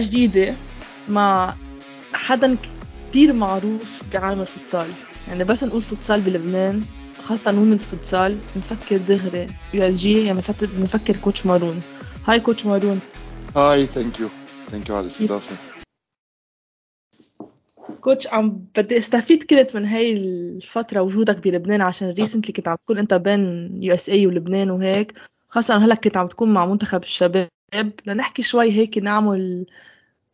جديدة مع حدا كتير معروف بعالم الفوتسال. يعني بس نقول فوتسال بلبنان خاصة وومنز فوتسال نفكر دغري USG، يعني نفكر كوتش مارون. هاي كوتش مارون. هاي ثانك يو على الاستضافة. كوتش، عم بدي استفيد كلت من هاي الفترة وجودك بلبنان، عشان ريسنتلي كنت عم تكون انت بين USA ولبنان وهيك، خاصة هلا كنت عم تكون مع منتخب الشباب. لنحكي شوي هيك، نعمل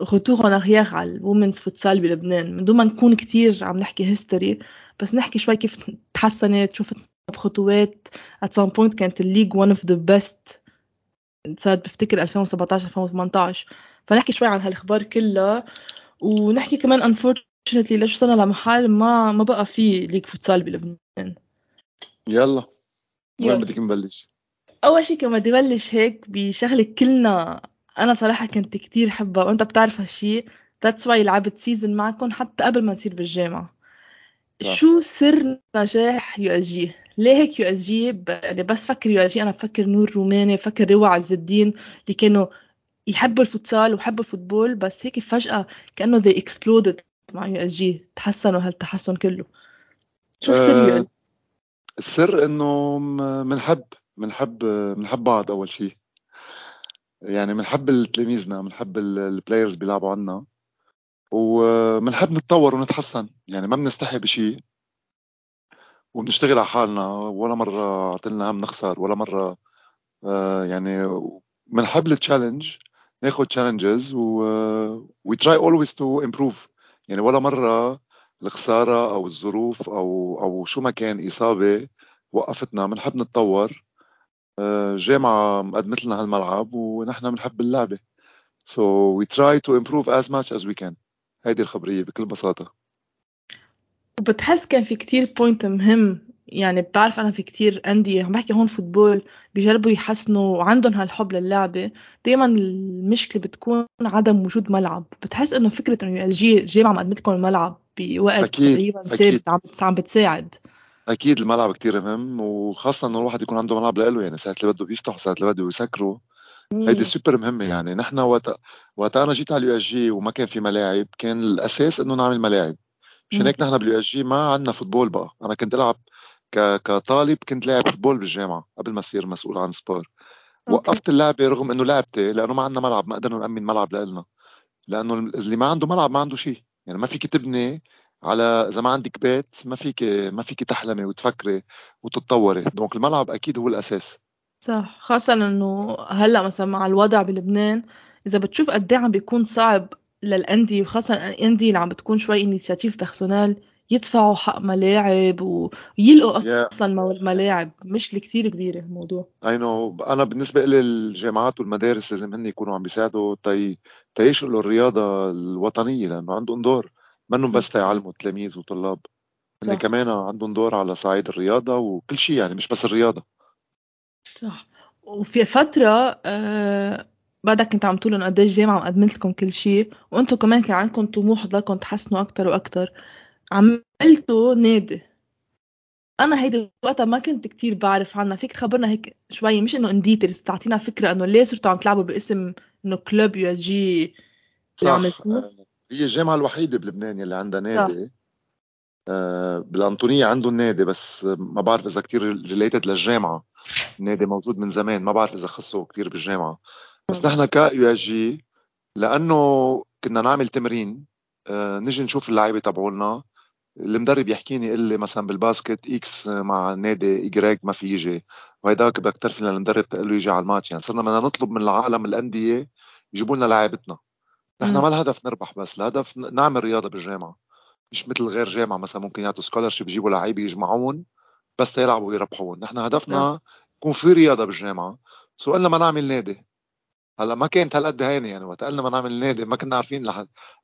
غطوة نغياغ على الوومنز فوتسال بلبنان من دون ما نكون كتير عم نحكي هيستوري، بس نحكي شوي كيف تحسنت، شوفت بخطوات. at some point كانت الليج one of the best صارت بفتكر 2017-2018، فنحكي شوي عن هالخبار كلها، ونحكي كمان unfortunately ليش وصلنا لمحال ما بقى فيه ليج فوتسال بلبنان. يلا. وين بدك نبلش؟ أول شيء كما بدي بلش هيك بشغلة كلنا أنا صراحة كنت كتير حبها وأنت بتعرف هالشيء، that's why لعبت سيزن معكم حتى قبل ما نصير بالجامعة. شو سر نجاح USG؟ ليه هيك USG؟ بس فكر USG أنا بفكر نور روماني، فكر روى عز الدين اللي كانوا يحبوا الفوتسال وحبوا الفوتبول، بس هيك فجأة كأنه they exploded مع USG، تحسنوا هالتحسن كله. شو سر USG؟ السر إنه منحب بعض. أول شيء يعني منحب التلاميذنا، منحب البلايرز بيلعبوا عنا، ومنحب نتطور ونتحسن. يعني ما بنستحي بشيء، وبنشتغل على حالنا، ولا مرة عطلنا هم نخسر، ولا مرة يعني منحب التشالنج، ناخد تشالنجز we try always to improve. يعني ولا مرة الخسارة أو الظروف أو شو ما كان إصابة وقفتنا. منحب نتطور، جامعة مقدمت لنا هالملعب ونحن بنحب اللعبة، so we try to improve as much as we can. هيدي الخبرية بكل بساطة. وبتحس كان في كتير بوينت مهم، يعني بتعرف أنا في كتير أندية عم بحكي هون فوتبول بيجربوا يحسنوا وعندهم هالحب للعبة، دايما المشكلة بتكون عدم وجود ملعب. بتحس إنه فكرة إنه USG جامعة مقدمت لكم الملعب بوقت تقريبا ثابت عم بتساعد. أكيد الملعب كتير مهم، وخاصة إنه الواحد يكون عنده ملعب لإله، يعني ساعة اللي بده بيفتحوا، ساعة اللي بده يسكروا. هيدي سوبر مهمة. يعني نحن وقت أنا جيت على اليو اس جي وما كان في ملاعب، كان الأساس إنه نعمل ملاعب. مشان هيك نحن باليو اس جي ما عندنا فوتبول بقى. أنا كنت ألعب كطالب، كنت لاعب فوتبول بالجامعة قبل ما أصير مسؤول عن سبور. وقفت اللعبة رغم إنه لعبتي، لأنه ما عندنا ملعب، ما قدرنا نأمن ملعب لإلنا، لأنه اللي ما عنده ملعب ما عنده شيء. يعني ما فيك تبني على، إذا ما عندك بيت ما فيك تحلمي وتفكري وتتطوري. دونك الملعب أكيد هو الأساس. صح، خاصة إنه هلا مثلا مع الوضع بلبنان، إذا بتشوف قد إيه عم بيكون صعب للأندية، وخاصة الأندية اللي عم بتكون شوي إنيشيتيف بيرسونال، يدفعوا حق ملاعب ويلقوا أصلا ملاعب. مشكلة كتير كبيرة الموضوع. أنا بالنسبة إلي الجامعات والمدارس لازم هن يكونوا عم بيساعدوا تيشقلوا الرياضة الوطنية، لأنه عندهم دور. منهم بس تعلموا تلاميذ وطلاب، إن كمان عندهم دور على صعيد الرياضة وكل شيء، يعني مش بس الرياضة. صح. وفي فترة بعدك كنت عم تقولوا إن قد إيه الجامعة قدمت لكم كل شيء، وأنتم كمان كان عندكم طموح ضلكم تحسنوا أكتر وأكتر، عملتوا نادي. أنا هيدا وقتها ما كنت كتير بعرف عنها، فيك تخبرنا هيك شوية، مش إنه انديتيلز، تعطينا فكرة إنه ليه صرتوا عم تلعبوا باسم إنه كلوب USG؟ هي الجامعة الوحيدة بلبنان اللي عندها نادي. بالأنطونية عندهم نادي، بس ما بعرف إذا كتير ريليتد للجامعة. النادي موجود من زمان، ما بعرف إذا خصوه كتير بالجامعة. بس نحن كUSG لأنه كنا نعمل تمرين، نجي نشوف اللعيبة تبعولنا، المدرب يحكيني اللي مثلا بالباسكت إكس مع نادي إيجراج ما في يجي، وهيداك بكترفي لنا المدرب تقول له يجي على الماتش. يعني صرنا بدنا نطلب من العالم الأندية يجيبوا لنا لعيبتنا. نحن ما الهدف نربح، بس الهدف نعمل رياضة بالجامعة، مش مثل غير جامعة مثلا ممكن يعطوا سكولرشيب يجيبوا لعيبة يجمعون بس يلعبوا ويربحون. نحن هدفنا يكون في رياضة بالجامعة. سؤالنا ما نعمل نادي، هلا ما كانت هالقد هينة. يعني وتقلنا ما نعمل نادي ما كنا عارفين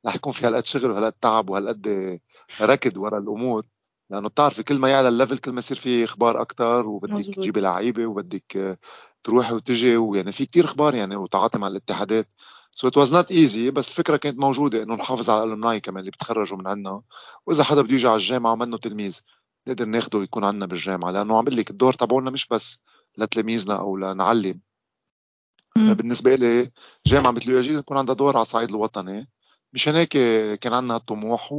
رح يكون في هالقد شغل وهالقد تعب وهالقد ركض ورا الأمور، لأنه بتعرفي كل ما يعلى الليفل كل ما يصير فيه إخبار أكتر، وبدك تجيب لعيبة وبدك تروح وتجي، ويعني في كتير إخبار يعني وتعاطي مع الاتحادات. So it was not easy، بس الفكرة كانت موجودة إنه نحافظ على الألمناي كمان اللي بتخرجوا من عنا، وإذا حدا بده يجي على الجامعة منه تلميذ نقدر ناخده ويكون عنا بالجامعة، لأنه عم بقول لك الدور تبعولنا مش بس لتلميذنا أو لنعلم، بالنسبة لي جامعة مثل USG تكون عندها دور على الصعيد الوطني، مشان هيك كان عندنا الطموح،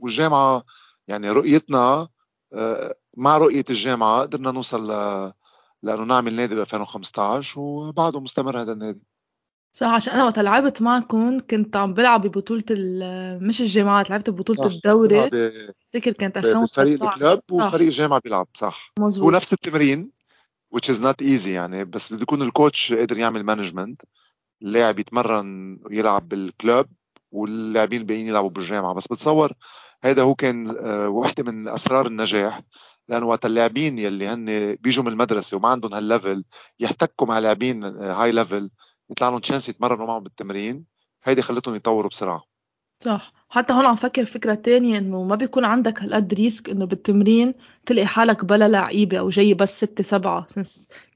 والجامعة يعني رؤيتنا مع رؤية الجامعة قدرنا نوصل لأنه نعمل نادي ب 2015 وبعده مستمر هذا النادي. صح، عشان أنا وقت لعبت معكم كنت عم بلعب ببطولة مش الجامعات، لعبت ببطولة الدورة تذكر كانت 2015 بفريق الكلاب وفريق الجامعة بيلعب. صح، مزبوط. ونفس التمرين which is not easy يعني، بس بده يكون الكوتش قادر يعمل مانجمنت، اللاعب يتمرن ويلعب بالكلاب واللاعبين الباقيين يلعبوا بالجامعة. بس بتصور هذا هو كان واحدة من أسرار النجاح، لأنه وقت اللاعبين يلي هن بيجوا من المدرسة وما عندهم هالليفل يحتكوا مع لاعبين هاي ليفل، يطلع لهم تشانس يتمرنوا معهم بالتمرين، هيدي خلتهم يطوروا بسرعة. صح، حتى هون عم فكر فكرة تانية، إنه ما بيكون عندك هالقد ريسك إنه بالتمرين تلقي حالك بلا لعيبة أو جاي بس 6-7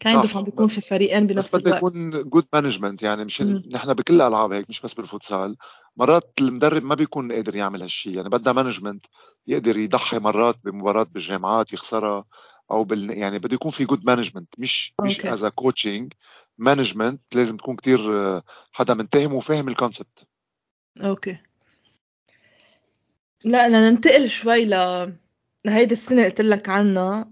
كان دفع، بيكون في فريقين بنفس الوقت. بس يكون جود مانجمنت يعني، مش نحن بكل الألعاب هيك، مش بس بالفوتسال، مرات المدرب ما بيكون قادر يعمل هالشي يعني، بدنا مانجمنت يقدر يضحي مرات بمباراة بالجامعات يخسرها أو يعني بده يكون في جود مانجمنت، مش as a coaching مانجمنت، لازم تكون كتير حدا منتهم وفاهم الكونسبت. أوكي، لا أنا ننتقل شوي لهيدي السنة قلت لك عنها،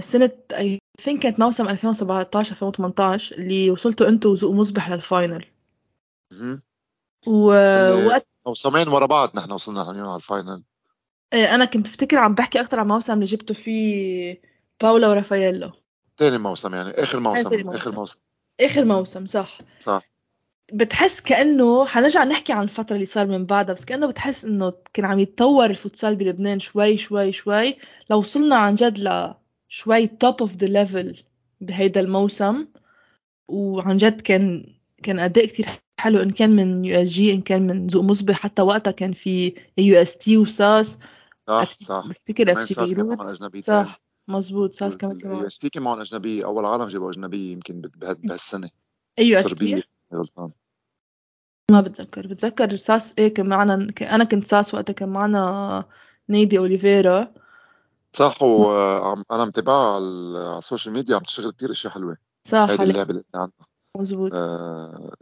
سنة I think كانت موسم 2017-2018 اللي وصلتوا أنتوا وزوق مصبح للفاينل. ووقت موسمين ورا بعض نحن وصلنا على الفاينل. أنا كنت بفتكر عم بحكي أكتر عن موسم اللي جبتوا فيه باولا ورافاييلو. تاني موسم يعني آخر موسم. صح. بتحس كأنه حنرجع نحكي عن الفترة اللي صار من بعدها، بس كأنه بتحس إنه كان عم يتطور الفوتسال بلبنان شوي شوي شوي، لو وصلنا عن جد لشوي top of the level بهيدا الموسم، وعن جد كان أداء كتير حلو، إن كان من USG إن كان من زوق مصبح، حتى وقتها كان في UST وساس. صح، بفتكر FC بيروت. صح، مزبوط، ساس كمان كمان UST كمان أجنبي، أول عالم جيبوا أجنبي يمكن بهالسنة. أيوة صربية غلطان، ما بتذكر ساس. ايه كان معنا، انا كنت ساس وقتها، كان معنا نيدي اوليفيرا. صح، وانا متابعه على السوشيال ميديا، عم تشتغل كتير اشياء حلوه. صح، هيدي اللعبه اللي عندنا مزبوط،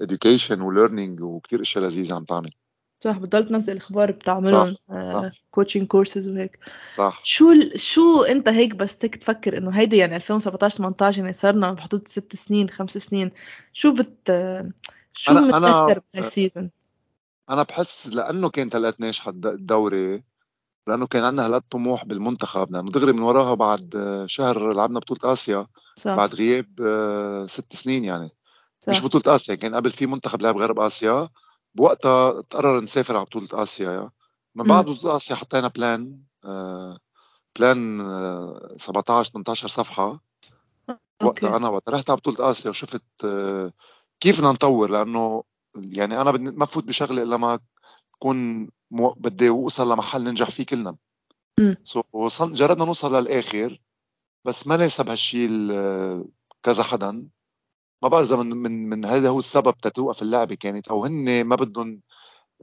education وليرنينج وكتير اشياء لذيذه عم تعمل. صح، بتضل تنزل اخبار بتعملهم كوتشينج كورسز وهيك. صح، شو انت هيك بس تفكر انه هيدي يعني 2017-18 يعني صرنا بحدود 6 سنين 5 سنين، شو متأثر بهالسيزون؟ أنا بحس لأنه كانت هلقت ناجحة الدوري، لأنه كان عندنا هلقت طموح بالمنتخب، لأنه دغري من وراها بعد شهر لعبنا بطولة آسيا. صح، بعد غياب 6 سنين يعني. صح، مش بطولة آسيا، كان قبل في منتخب لعب غرب آسيا، بوقتها تقرر نسافر على بطولة آسيا يعني. من بعد بطولة آسيا حطينا بلان 17-18 صفحة. وقتها أنا رحت على بطولة آسيا وشفت كيف نطور، لأنه يعني أنا ما فوت بشغلة إلا ما كون بدي أوصل لمحل ننجح فيه كلنا. جربنا نوصل للآخر، بس ما ناسب هالشي كذا حدا، ما بعرف إذا من هذا هو السبب تتوقف اللعبة كانت، أو هن ما بدهم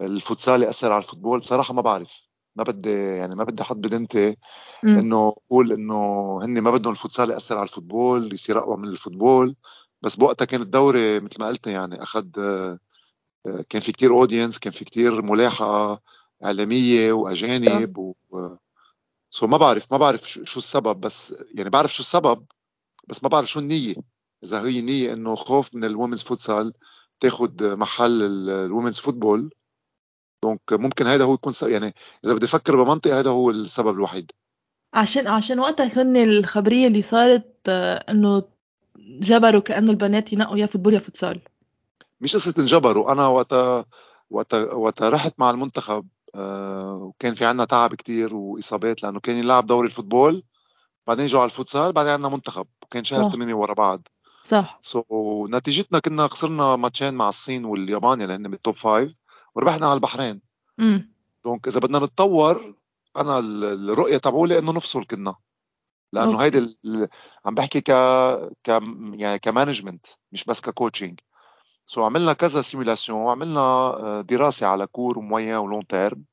الفوتسال يأثر على الفوتبول. بصراحة ما بعرف، ما بدي حد بدمتي إنه أقول إنه هن ما بدهم الفوتسال يأثر على الفوتبول يصير أقوى من الفوتبول. بس بوقتها كان الدوري مثل ما قلت يعني كان في كتير اودينس، كان في كتير ملاحقة عالمية وأجانب سو ما بعرف شو السبب، بس يعني بعرف شو السبب بس ما بعرف شو النية، إذا هي نية إنه خوف من الومنز فوتسال تاخد محل الومنز فوتبول. دونك ممكن هذا هو يكون يعني إذا بدي أفكر بمنطق هذا هو السبب الوحيد، عشان وقتها كان الخبرية اللي صارت إنه جبروا كأنه البنات ينقوا يا فوتبول يا فوتسال. مش قصة انجبروا، أنا وقتها رحت مع المنتخب وكان في عنا تعب كتير وإصابات، لأنه كان يلعب دوري الفوتبول بعدين يجوا على الفوتسال بعدين عنا منتخب، وكان شهر 8 ورا بعض. صح، نتيجتنا كنا خسرنا ماتشين مع الصين واليابان اللي هن بالتوب 5 وربحنا على البحرين. دونك إذا بدنا نتطور، أنا الرؤية تبعولي إنه نفصل كنا، لأنه هيدا عم بحكي يعني كمانجمنت مش بس ككوتشينج. عملنا كذا سيمولاسيون وعملنا دراسة على كور ومويا ولون تيرم،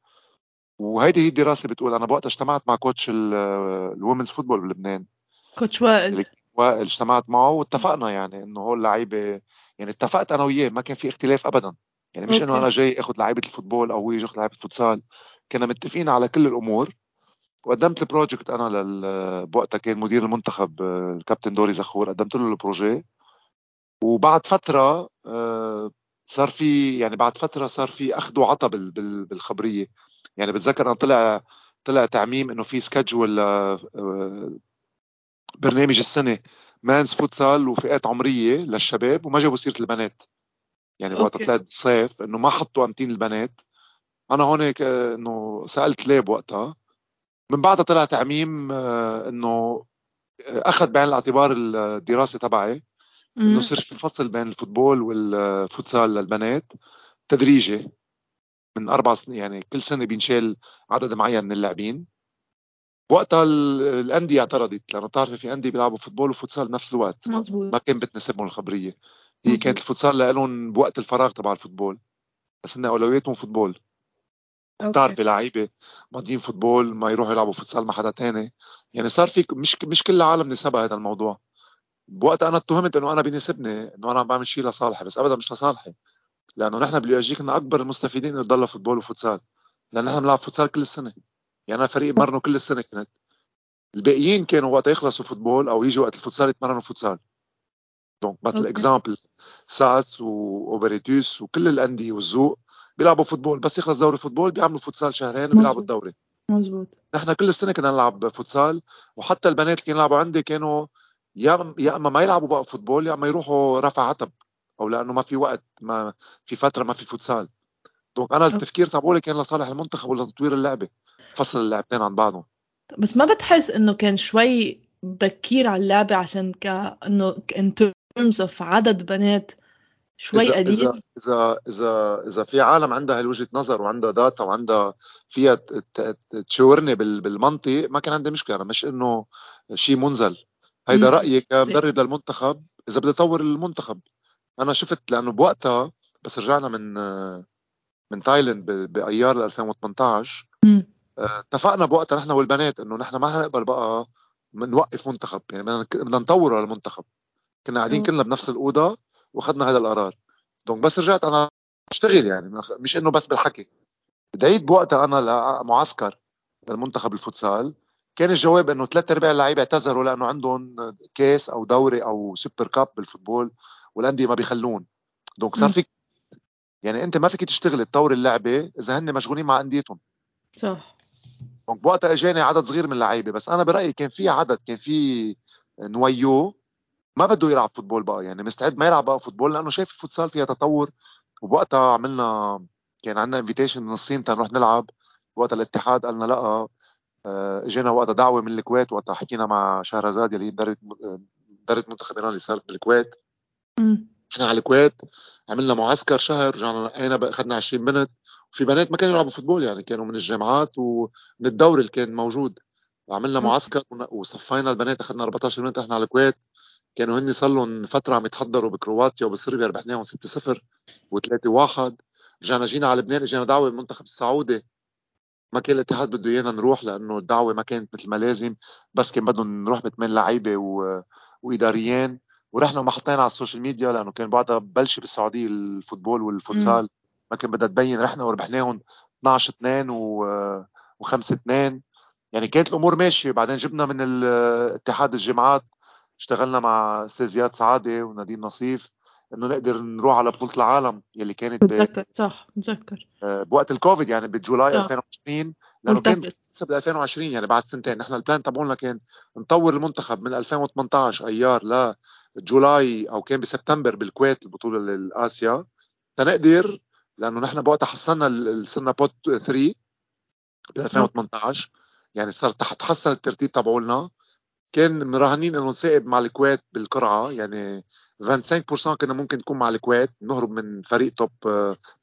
وهيدي هي الدراسة بتقول. أنا بوقتها اجتمعت مع كوتش الومنز فوتبول بلبنان، كوتش وائل، اجتمعت معه واتفقنا يعني إنه هول لعيبة يعني اتفقت انا وياه، ما كان في اختلاف ابدا، يعني مش انه انا جاي اخذ لعيبه الفوتبول او هو يجي ياخذ لعيبه فوتسال، كنا متفقين على كل الامور. وقدمت البروجكت انا بوقتها كان مدير المنتخب الكابتن دوري زخور، قدمت له البروجي. وبعد فتره صار في يعني بعد فتره صار في اخذ وعطى بالخبريه. يعني بتذكر ان طلع تعميم انه في سكادجول برنامج السنه مانز فوتسال وفئات عمريه للشباب، وما جابوا سيره البنات. يعني وقت طلعت الصيف انه ما حطوا امتين البنات. انا هون انه سالت ليه بوقتها، من بعدها طلع تعميم انه اخذ بعين الاعتبار الدراسه تبعي انه صار في فصل بين الفوتبول والفوتسال للبنات تدريجي من 4 سنين، يعني كل سنه بينشال عدد معين من اللاعبين. وقتها الانديه اعترضت، لانه بتعرف في انديه بيلعبوا فوتبول وفوتسال بنفس الوقت، مزبوط. ما كان بتناسبهم الخبريه، هي كانت الفوتسال لهم بوقت الفراغ تبع الفوتبول، بس انه اولوياتهم فوتبول. بتعرف لعيبه ماضيين فوتبول ما يروحوا يلعبوا فوتسال مع حدا تاني، يعني صار في مش كل العالم نسبها هذا الموضوع. بوقت انا اتهمت انه انا بيناسبني، انه انا عم بعمل شيء لصالحي، بس ابدا مش لصالحي، لانه نحن باليوجي كنا اكبر المستفيدين انه يضل فوتبول وفوتسال، لان نحن بنلعب فوتسال كل السنه. يعني انا فريق مرنوا كل السنه، كانت الباقيين كانوا وقت يخلصوا فوتبول او يجي وقت الفوتسال يتمرنوا فوتسال. دونك مثل اكزامبل ساس واوبريتوس وكل الانديه والزوق بيلعبوا فوتبول، بس يخلص دوري فوتبول بيعملوا فوتسال شهرين وبيلعبوا الدوري. مزبوط. نحن كل السنه كنا نلعب فوتسال، وحتى البنات اللي كانوا يلعبوا عندي كانوا يا اما ما يلعبوا بقى فوتبول، يا اما يروحوا رفع عتب، او لانه ما في وقت، ما في فتره ما في فوتسال. دونك انا التفكير تبعولي كان لصالح المنتخب ولا تطوير اللعبه، فصل اللعبتين عن بعضهم. بس ما بتحس انه كان شوي بكير على اللعبه عشان كانه ان تيرمز اوف عدد بنات شوي قليل؟ إذا, إذا, إذا, إذا في عالم عندها هالوجهة نظر وعندها داتا وعندها فيها تشورني بالمنطق، ما كان عندي مشكلة، مش إنه شيء منزل. هيدا رأيي كمدرب للمنتخب إذا بدي أطور المنتخب. أنا شفت لأنه بوقتها بس رجعنا من تايلاند بأيار 2018، اتفقنا بوقتها نحن والبنات إنه نحن ما هنقبل بقى نوقف منتخب، يعني بدنا نطوره للمنتخب. كنا قاعدين كلنا بنفس الأوضة واخدنا هذا القرار. دونك بس رجعت انا اشتغل، يعني مش انه بس بالحكي. دعيت بوقتها انا لمعسكر المنتخب الفوتسال، كان الجواب انه 3/4 اللعيبه اعتذروا لانه عندهم كاس او دوري او سوبر كاب بالفوتبول والانديه ما بيخلون. دونك صار فيك يعني انت ما فيك تشتغل تطور اللعبه اذا هن مشغولين مع انديتهم، صح. دونك وقتها اجاني عدد صغير من اللعيبه، بس انا برايي كان في عدد، كان في نويو ما بده يلعب فوتبول بقى، يعني مستعد ما يلعب بقى فوتبول لانه شايف الفوتسال فيها تطور. وبوقتها عملنا كان عندنا انفيتيشن من الصين تنروح نلعب، وقت الاتحاد قالنا لا. اجينا وقتها دعوه من الكويت، وقت حكينا مع شهرزاد اللي هي مدربه منتخب ايران اللي صارت بالكويت. احنا على الكويت عملنا معسكر شهر، رجعنا لقينا اخذنا 20 بنت، وفي بنات ما كانوا يلعبوا فوتبول، يعني كانوا من الجامعات ومن الدوري اللي كان موجود. عملنا معسكر وصفينا البنات، اخذنا 14 بنت احنا على الكويت، كانوا هني صلوا فترة عم يتحضروا بكرواتيا وبصربيا، ربحناهم 6-0 و3-1. جينا على لبنان، اجينا دعوة المنتخب السعودي، ما كان الاتحاد بده ايانا نروح لانه الدعوة ما كانت مثل ما لازم، بس كان بدهم نروح ب8 لعيبة واداريين. ورحنا وما حطينا على السوشيال ميديا لانه كان بعدها بلش بالسعودية الفوتبول والفوتسال، ما كان بدها تبين. رحنا وربحناهم 12-2 و5-2، يعني كانت الامور ماشية. بعدين جبنا من الاتحاد الجامعات، اشتغلنا مع استاذ سعاده ونديم نصيف انه نقدر نروح على بطوله العالم يلي كانت بتذكر بوقت الكوفيد، يعني بجولاي 2020، لانه كان حسب 2020 يعني بعد سنتين. نحن البلان تبعنا كان نطور المنتخب من 2018 ايار لجولاي، او كان بسبتمبر بالكويت البطوله الاسيا تنقدر، لانه نحن بوقتها حصلنا السنه بوت 3 ب 2018، يعني صار تحسن الترتيب تبعولنا. كان مراهنين انه نساعد مع الكويت بالقرعه، يعني 25% كنا ممكن تكون مع الكويت، نهرب من فريق توب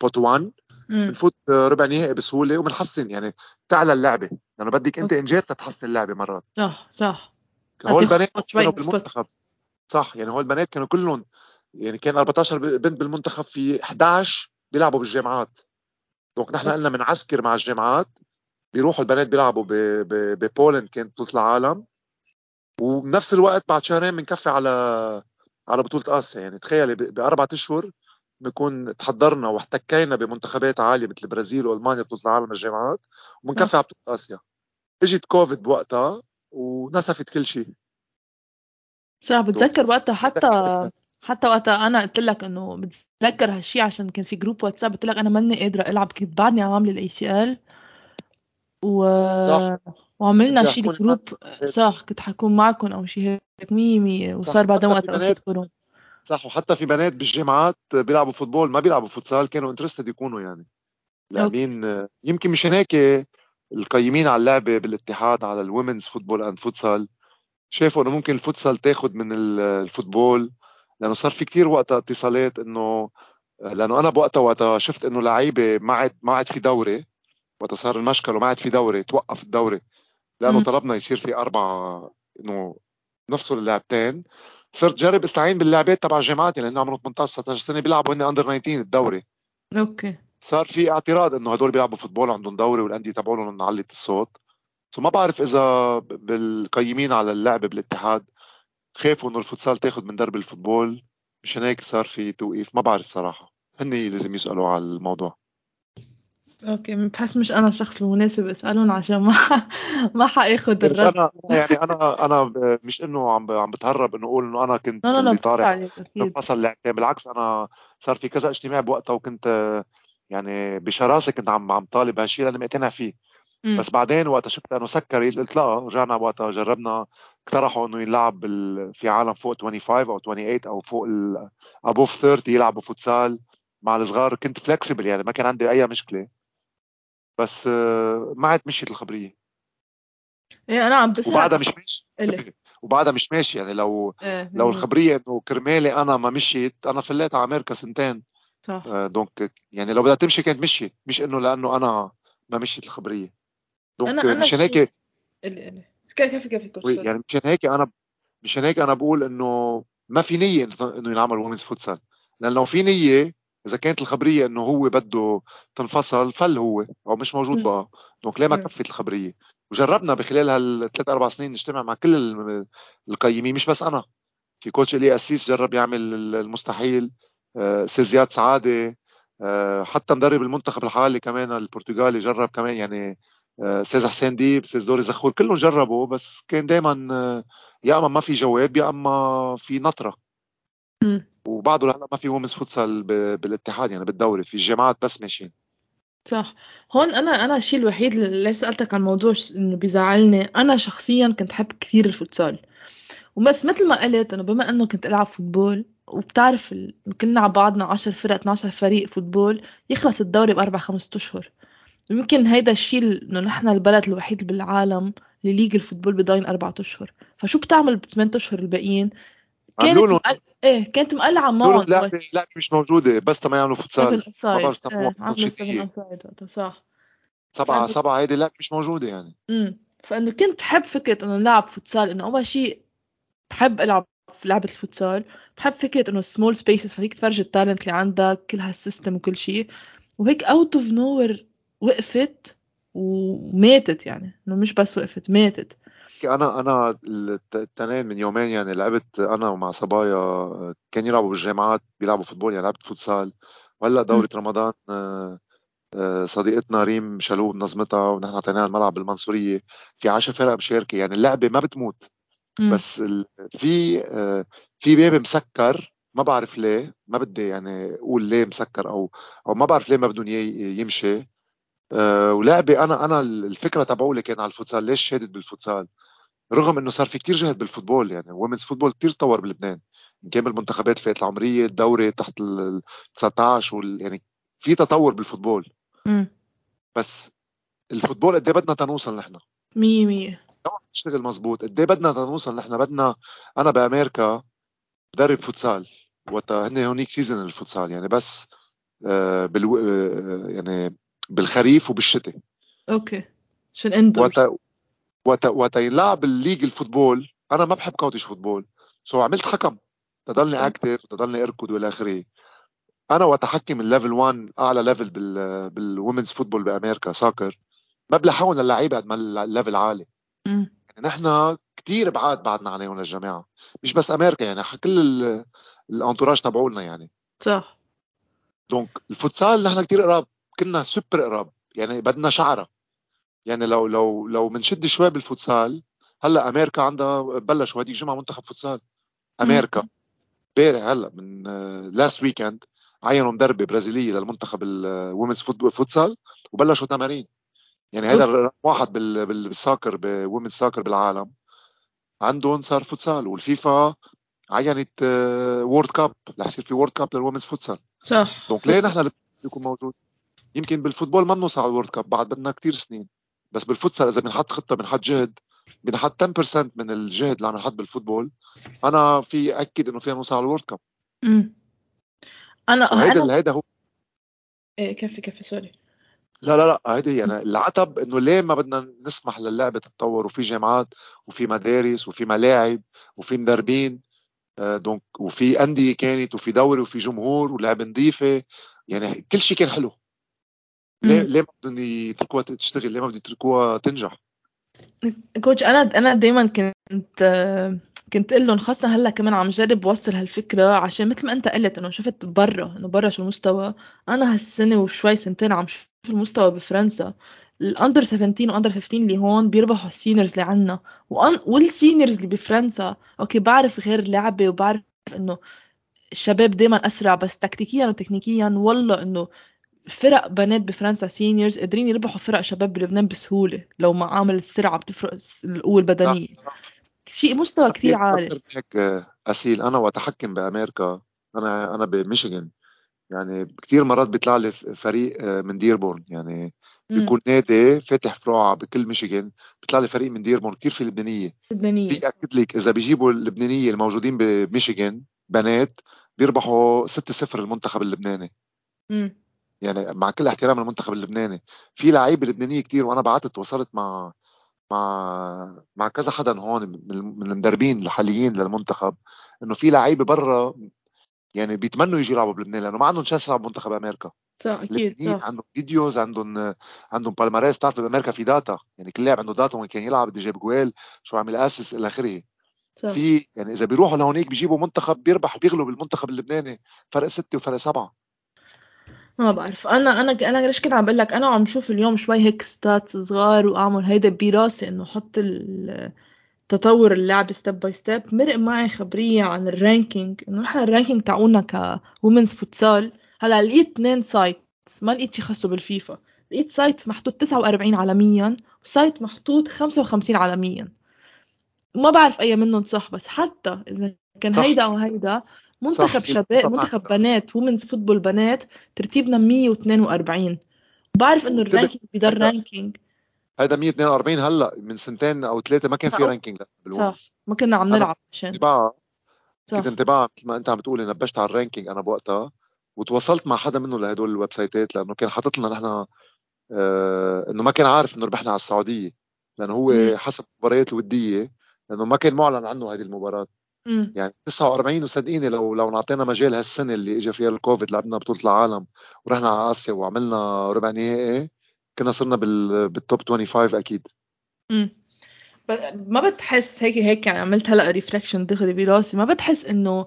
بوت 1، بنفوت ربع نهائي بسهوله وبنحسن يعني تعلى اللعبه، لانه يعني بدك انت انجاز تتحسن اللعبه مرات. صح. هول البنات كانوا بالمنتخب، صح، يعني هول البنات كانوا كلهم، يعني كان 14 بنت بالمنتخب، في 11 بيلعبوا بالجامعات. دونك نحن قلنا بنعسكر مع الجامعات، بيروحوا البنات بيلعبوا ببولند كانت بطوله العالم، وبنفس الوقت بعد شهرين بنكفي على على بطولة آسيا. يعني تخيل بأربعة أشهر نكون تحضرنا واحتكينا بمنتخبات عالية مثل البرازيل وألمانيا بطولة العالم الجامعات ومنكفي على بطولة آسيا. إجت كوفيد بوقتها ونسفت كل شيء. صح بتذكر وقتها حتى وقتها أنا قلت لك إنه بتذكر هالشي عشان كان في جروب واتساب قلت لك أنا ماني قادرة ألعب كنت بعدني عامل الACL وعملنا شي الجروب صح كنت حكون معكم أو شي هيك ميمي وصار بعد وقت أشي تقولون صح. وحتى في بنات بالجامعات بيلعبوا فوتبول ما بيلعبوا فوتسال كانوا انترستد يكونوا يعني لاعبين يمكن مش هناك القيمين على اللعبة بالاتحاد على الومنز فوتبول أند فوتسال شايفوا إنه ممكن الفوتسال تاخد من الفوتبول لأنه صار في كتير وقت اتصالات إنه لأنه أنا بوقتها شفت إنه لعيبة ما عاد في دوري وقت صار المشكل وما عاد في دوري توقف الدوري لأنه طلبنا يصير في 4 إنه نفسه للعبتين. صرت جرب استعين باللعبات تبع الجامعات لأنه عمره 18-19 سنة بيلعبوا هن أندر 19 الدوري أوكي. صار في اعتراض إنه هدول بيلعبوا فوتبول عندهم دوري والأندية تبعولهم نعلي الصوت فما بعرف إذا بالقيمين على اللعبة بالاتحاد خافوا إنه الفوتسال تاخد من درب الفوتبول مشان هيك صار في توقيف ما بعرف صراحة هني لازم يسألوا على الموضوع. اوكي بحس مش انا الشخص المناسب اسالهم عشان ما حاخد الرد يعني انا مش انه عم بتهرب انه اقول انه انا كنت اللي طارع فصل لعبتين بالعكس انا صار في كذا اجتماع بوقتها وكنت يعني بشراسه كنت عم طالب هالشيء انا مقتنع فيه بس بعدين وقتها شفت انه سكر قلت لا رجعنا وقتها جربنا اقترحوا انه يلعب في عالم فوق 25 او 28 او فوق ابوف 30 يلعبوا فوتسال مع الصغار كنت فلكسبل يعني ما كان عندي اي مشكله بس ما عاد مشيت الخبريه ايه انا عم بسال وبعدها مش ماشي يعني لو إيه. لو الخبريه انه كرمالي انا ما مشيت انا فليت على امريكا سنتين صح دونك يعني لو بدها تمشي كانت مشيت مش انه لانه انا ما مشيت الخبريه دونك مشان هيك يعني مشان هيك انا بقول انه ما في نيه انه ينعمل وومنز فوتسال لان لو في نيه إذا كانت الخبرية إنه هو بده تنفصل فل هو أو مش موجود بقى دونك ليه ما كفت الخبرية. وجربنا بخلال هال3-4 سنين نجتمع مع كل القيمين مش بس أنا في كوتش لي أسيس جرب يعمل المستحيل سيزياد سعادة حتى مدرب المنتخب الحالي كمان البرتغالي جرب كمان يعني سيز حسين ديب سيز دوري زخور كلهم جربوا بس كان دايما يا أما ما في جواب يا أما في نطرة وبعده لهلا ما في وومنز فوتسال بالاتحاد يعني بالدوري في الجامعات بس ماشيين صح. هون انا الشيء الوحيد اللي سالتك عن موضوع انه بيزعلني انا شخصيا كنت حب كثير الفوتسال وبس مثل ما قلت انا بما انه كنت العب فوتبول وبتعرف كلنا على بعضنا 10 فرق 12 فريق فوتبول يخلص الدوري ب4-5 اشهر يمكن هيدا الشيء انه نحن البلد الوحيد بالعالم اللي ليج الفوتبول بضاين 4 اشهر فشو بتعمل ب8 اشهر الباقيين كانت مقلعه معهم لا مش موجوده بس ما يعملوا فوتسال ما بعرف سموها صح 7 هيدي لا مش موجوده يعني فانه كنت حب فكره انه نلعب فوتسال انه اول شيء بحب العب في لعبه الفوتسال بحب فكره انه سمول سبيسز فيك تفرجي التالنت اللي عندك كل هالسيستم وكل شيء وهيك اوت اوف نور وقفت وماتت يعني انه مش بس وقفت ماتت. انا التنين من يومين يعني لعبت انا ومع صبايا كان يلعبوا بالجامعات بيلعبوا فوتبول يعني لعبت فوتسال وهلا دورة رمضان صديقتنا ريم شالوب نظمتها ونحن عطيناها الملعب بالمنصورية في 10 فرق بشاركه يعني اللعبة ما بتموت بس في باب مسكر ما بعرف ليه ما بدي يعني اقول ليه مسكر او ما بعرف ليه ما بدهم يمشي ولعبة انا الفكرة تبعولي كان على الفوتسال ليش شهدت بالفوتسال رغم انه صار في كتير جهد بالفوتبول يعني وومنز فوتبول كتير تطور بلبنان كامل المنتخبات فئات العمرية الدوري تحت ال 19 يعني في تطور بالفوتبول بس الفوتبول قد ايه بدنا تنوصل نحن 100 لو نشتغل مزبوط قد ايه بدنا تنوصل نحن بدنا انا بامريكا بدرب فوتسال هنيك سيزن الفوتسال يعني بس يعني بالخريف وبالشتاء اوكي عشان اندور وتيلعب الليج الفوتبول انا ما بحب كوتش فوتبول سو عملت حكم تضلني اكتف تضلني اركض والى اخره انا وتحكم الليفل 1 اعلى ليفل بالومنز فوتبول بامريكا ساكر ما بلحقون اللعيبه قد ما الليفل عالي يعني نحن كتير بعدنا عليهم للجماعة، مش بس أمريكا يعني، كل الانتوراج تبعولنا يعني. صح. دونك الفوتسال نحن كتير قراب، كنا سوبر قراب يعني، بدنا شعرة يعني. لو منشد شوي بالفوتسال، هلا أمريكا عندها بلش وهديك جمعة منتخب فوتسال أمريكا بارح هلا من لاست ويكند، عينوا مدربة برازيلية للمنتخب الومنز فوتسال وبلشوا تمارين يعني. هذا رقم واحد بالساكر، بومنز ساكر بالعالم، عندهم صار فوتسال. والفيفا عينت وورد كاب، رح يصير في وورد كاب للومنز فوتسال. صح. دونك ليه نحن بيكون موجود؟ يمكن بالفوتبول ما بنوصل على الوورد كاب بعد، بدنا كتير سنين، بس بالفوتسال اذا بنحط خطه، بنحط جهد، بنحط 10% من الجهد اللي عم نحط بالفوتبول، انا في اكد انه فينا نوصل على الوورد كاب. هيدا هو. إيه كفي سوري. لا هيدي يعني العتب، انه ليه ما بدنا نسمح للعبة تتطور، وفي جامعات وفي مدارس وفي ملاعب وفي مدربين دونك وفي أندية كانت وفي دوري وفي جمهور ولعبة نظيفة يعني، كل شيء كان حلو. ليه ما بدهم يتركوها تشتغل؟ ليه ما بدهم يتركوها تنجح؟ كوتش انا دايما كنت قلن، خاصة هلا كمان عم جرب وصل هالفكرة، عشان مثل ما انت قلت انه شفت برا شو المستوى. انا هالسنة وشوي سنتين عم شوف المستوى بفرنسا، الاندر 17 واندر 15 اللي هون بيربحوا السينيرز اللي عنا، والسينيرز اللي بفرنسا. اوكي بعرف غير لعبة، وبعرف انه الشباب دايما اسرع، بس تكتيكيا وتكنيكيا والله انه فرق بنات بفرنسا سينيورز قادرين يربحوا فرق شباب بلبنان بسهولة، لو ما عامل السرعة بتفرق القوة البدنية. شيء مستوى كتير عالي. أسيل أنا وأتحكم بأمريكا، أنا بميشيغان يعني، كتير مرات بيطلع لي فريق من ديربورن يعني، بيكون نادي فاتح فروع بكل ميشيغان، بيطلع لي فريق من ديربورن كتير في لبنانية. بيأكد لك إذا بيجيبوا اللبنانية الموجودين بميشيغان بنات، بيربحوا 6-0 المنتخب اللبناني. يعني مع كل احترام المنتخب اللبناني، في لعيبه لبنانيه كتير، وانا بعثت وصلت مع كذا حدا هون من المدربين الحاليين للمنتخب، انه في لعيبه برا يعني بيتمنوا يجي يلعبوا بلبنان، لانه ما عندهم شانس يلعبوا بمنتخب امريكا. صح اكيد. عندهم فيديوز، عندهم بالماريس، بتعرف بامريكا في داتا يعني، كل لاعب عنده داتا، وين كان يلعب، بده جاب جوال، شو عمل اسس الى اخره. في يعني اذا بيروحوا لهونيك بيجيبوا منتخب بيربح، بيغلب المنتخب اللبناني فرق 6 وفرق 7. ما بعرف، انا ليش كنت عم بقول لك، انا عم شوف اليوم شوي هيك ستاتس صغار، واعمل هيدا براسي انه حط تطور اللعب ستيب باي ستيب. مرق معي خبريه عن الرانكينج، انه نحن الرانكينج تاعونا كومنز فوتسال، هلا لقيت 2 سايتس، ما لقيت شي خاصه بالفيفا، لقيت سايت محطوط 49 عالميا، وسايت محطوط 55 عالميا، ما بعرف اي منهم صح، بس حتى اذا كان هيدا او هيدا، منتخب شباب، منتخب بنات، وومنز فوتبول بنات، ترتيبنا 142. بعرف انه الرانكينج بيضل رانكينج، هذا 142. هلا من سنتين او 3 ما كان في رانكينج بالومنز، ما كنا عم نلعب عشان كنت انتباه مثل ما انت عم بتقولي، نبشت على الرانكينج انا بوقتها، وتواصلت مع حدا منه لهدول الويب سايتات، لانه كان حاطط لنا نحن انه ما كان عارف انه ربحنا على السعوديه، لانه هو حسب المباريات الوديه، لانه ما كان معلن عنه هذه المباراه يعني 49. وصدقيني لو نعطينا مجال هالسنه اللي اجى فيها الكوفيد، لعبنا بطوله العالم ورحنا على اسيا وعملنا ربع نهائي، كنا صرنا بالتوب 25 اكيد. ما بتحس هيك يعني، عملت هلا ريفلكشن دغري براسي، ما بتحس انه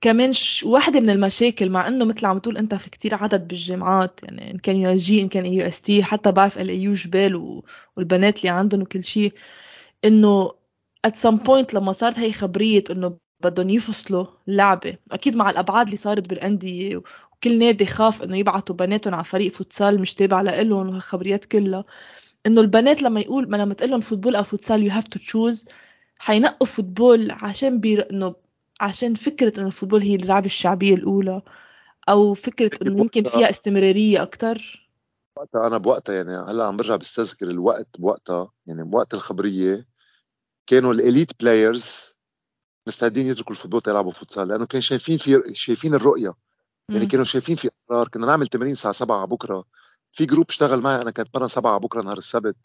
كمان واحده من المشاكل، مع انه مثل عم تقول انت في كتير عدد بالجامعات يعني، ان كان USG ان كان UST، حتى بعرف LAU جبال والبنات اللي عندهم وكل شيء، انه at some point لما صارت هاي خبرية انه بدهم يفصلوا لعبة، اكيد مع الابعاد اللي صارت بالاندية، وكل نادي خاف انه يبعثوا بناتهم على فريق فوتسال مش تابع لهم، وهالخبريات كلها، انه البنات لما تقول لهم فوتبول او فوتسال you have to choose، حينقوا فوتبول عشان عشان فكرة انه الفوتبول هي اللعبة الشعبية الاولى، او فكرة انه يمكن فيها استمرارية اكتر. انا بوقتها يعني، هلا عم برجع بستذكر الوقت بوقتها يعني، بوقت الخبرية كانوا الاليت بلايرز مستعدين يتركوا الفوتبول يلعبوا فوتسال، لانه كانوا شايفين الرؤيه يعني، كانوا شايفين في اصرار. كنا نعمل تمارين الساعه 7 بكره، في جروب اشتغل معي انا، كنت بتمرن 7 بكره نهار السبت،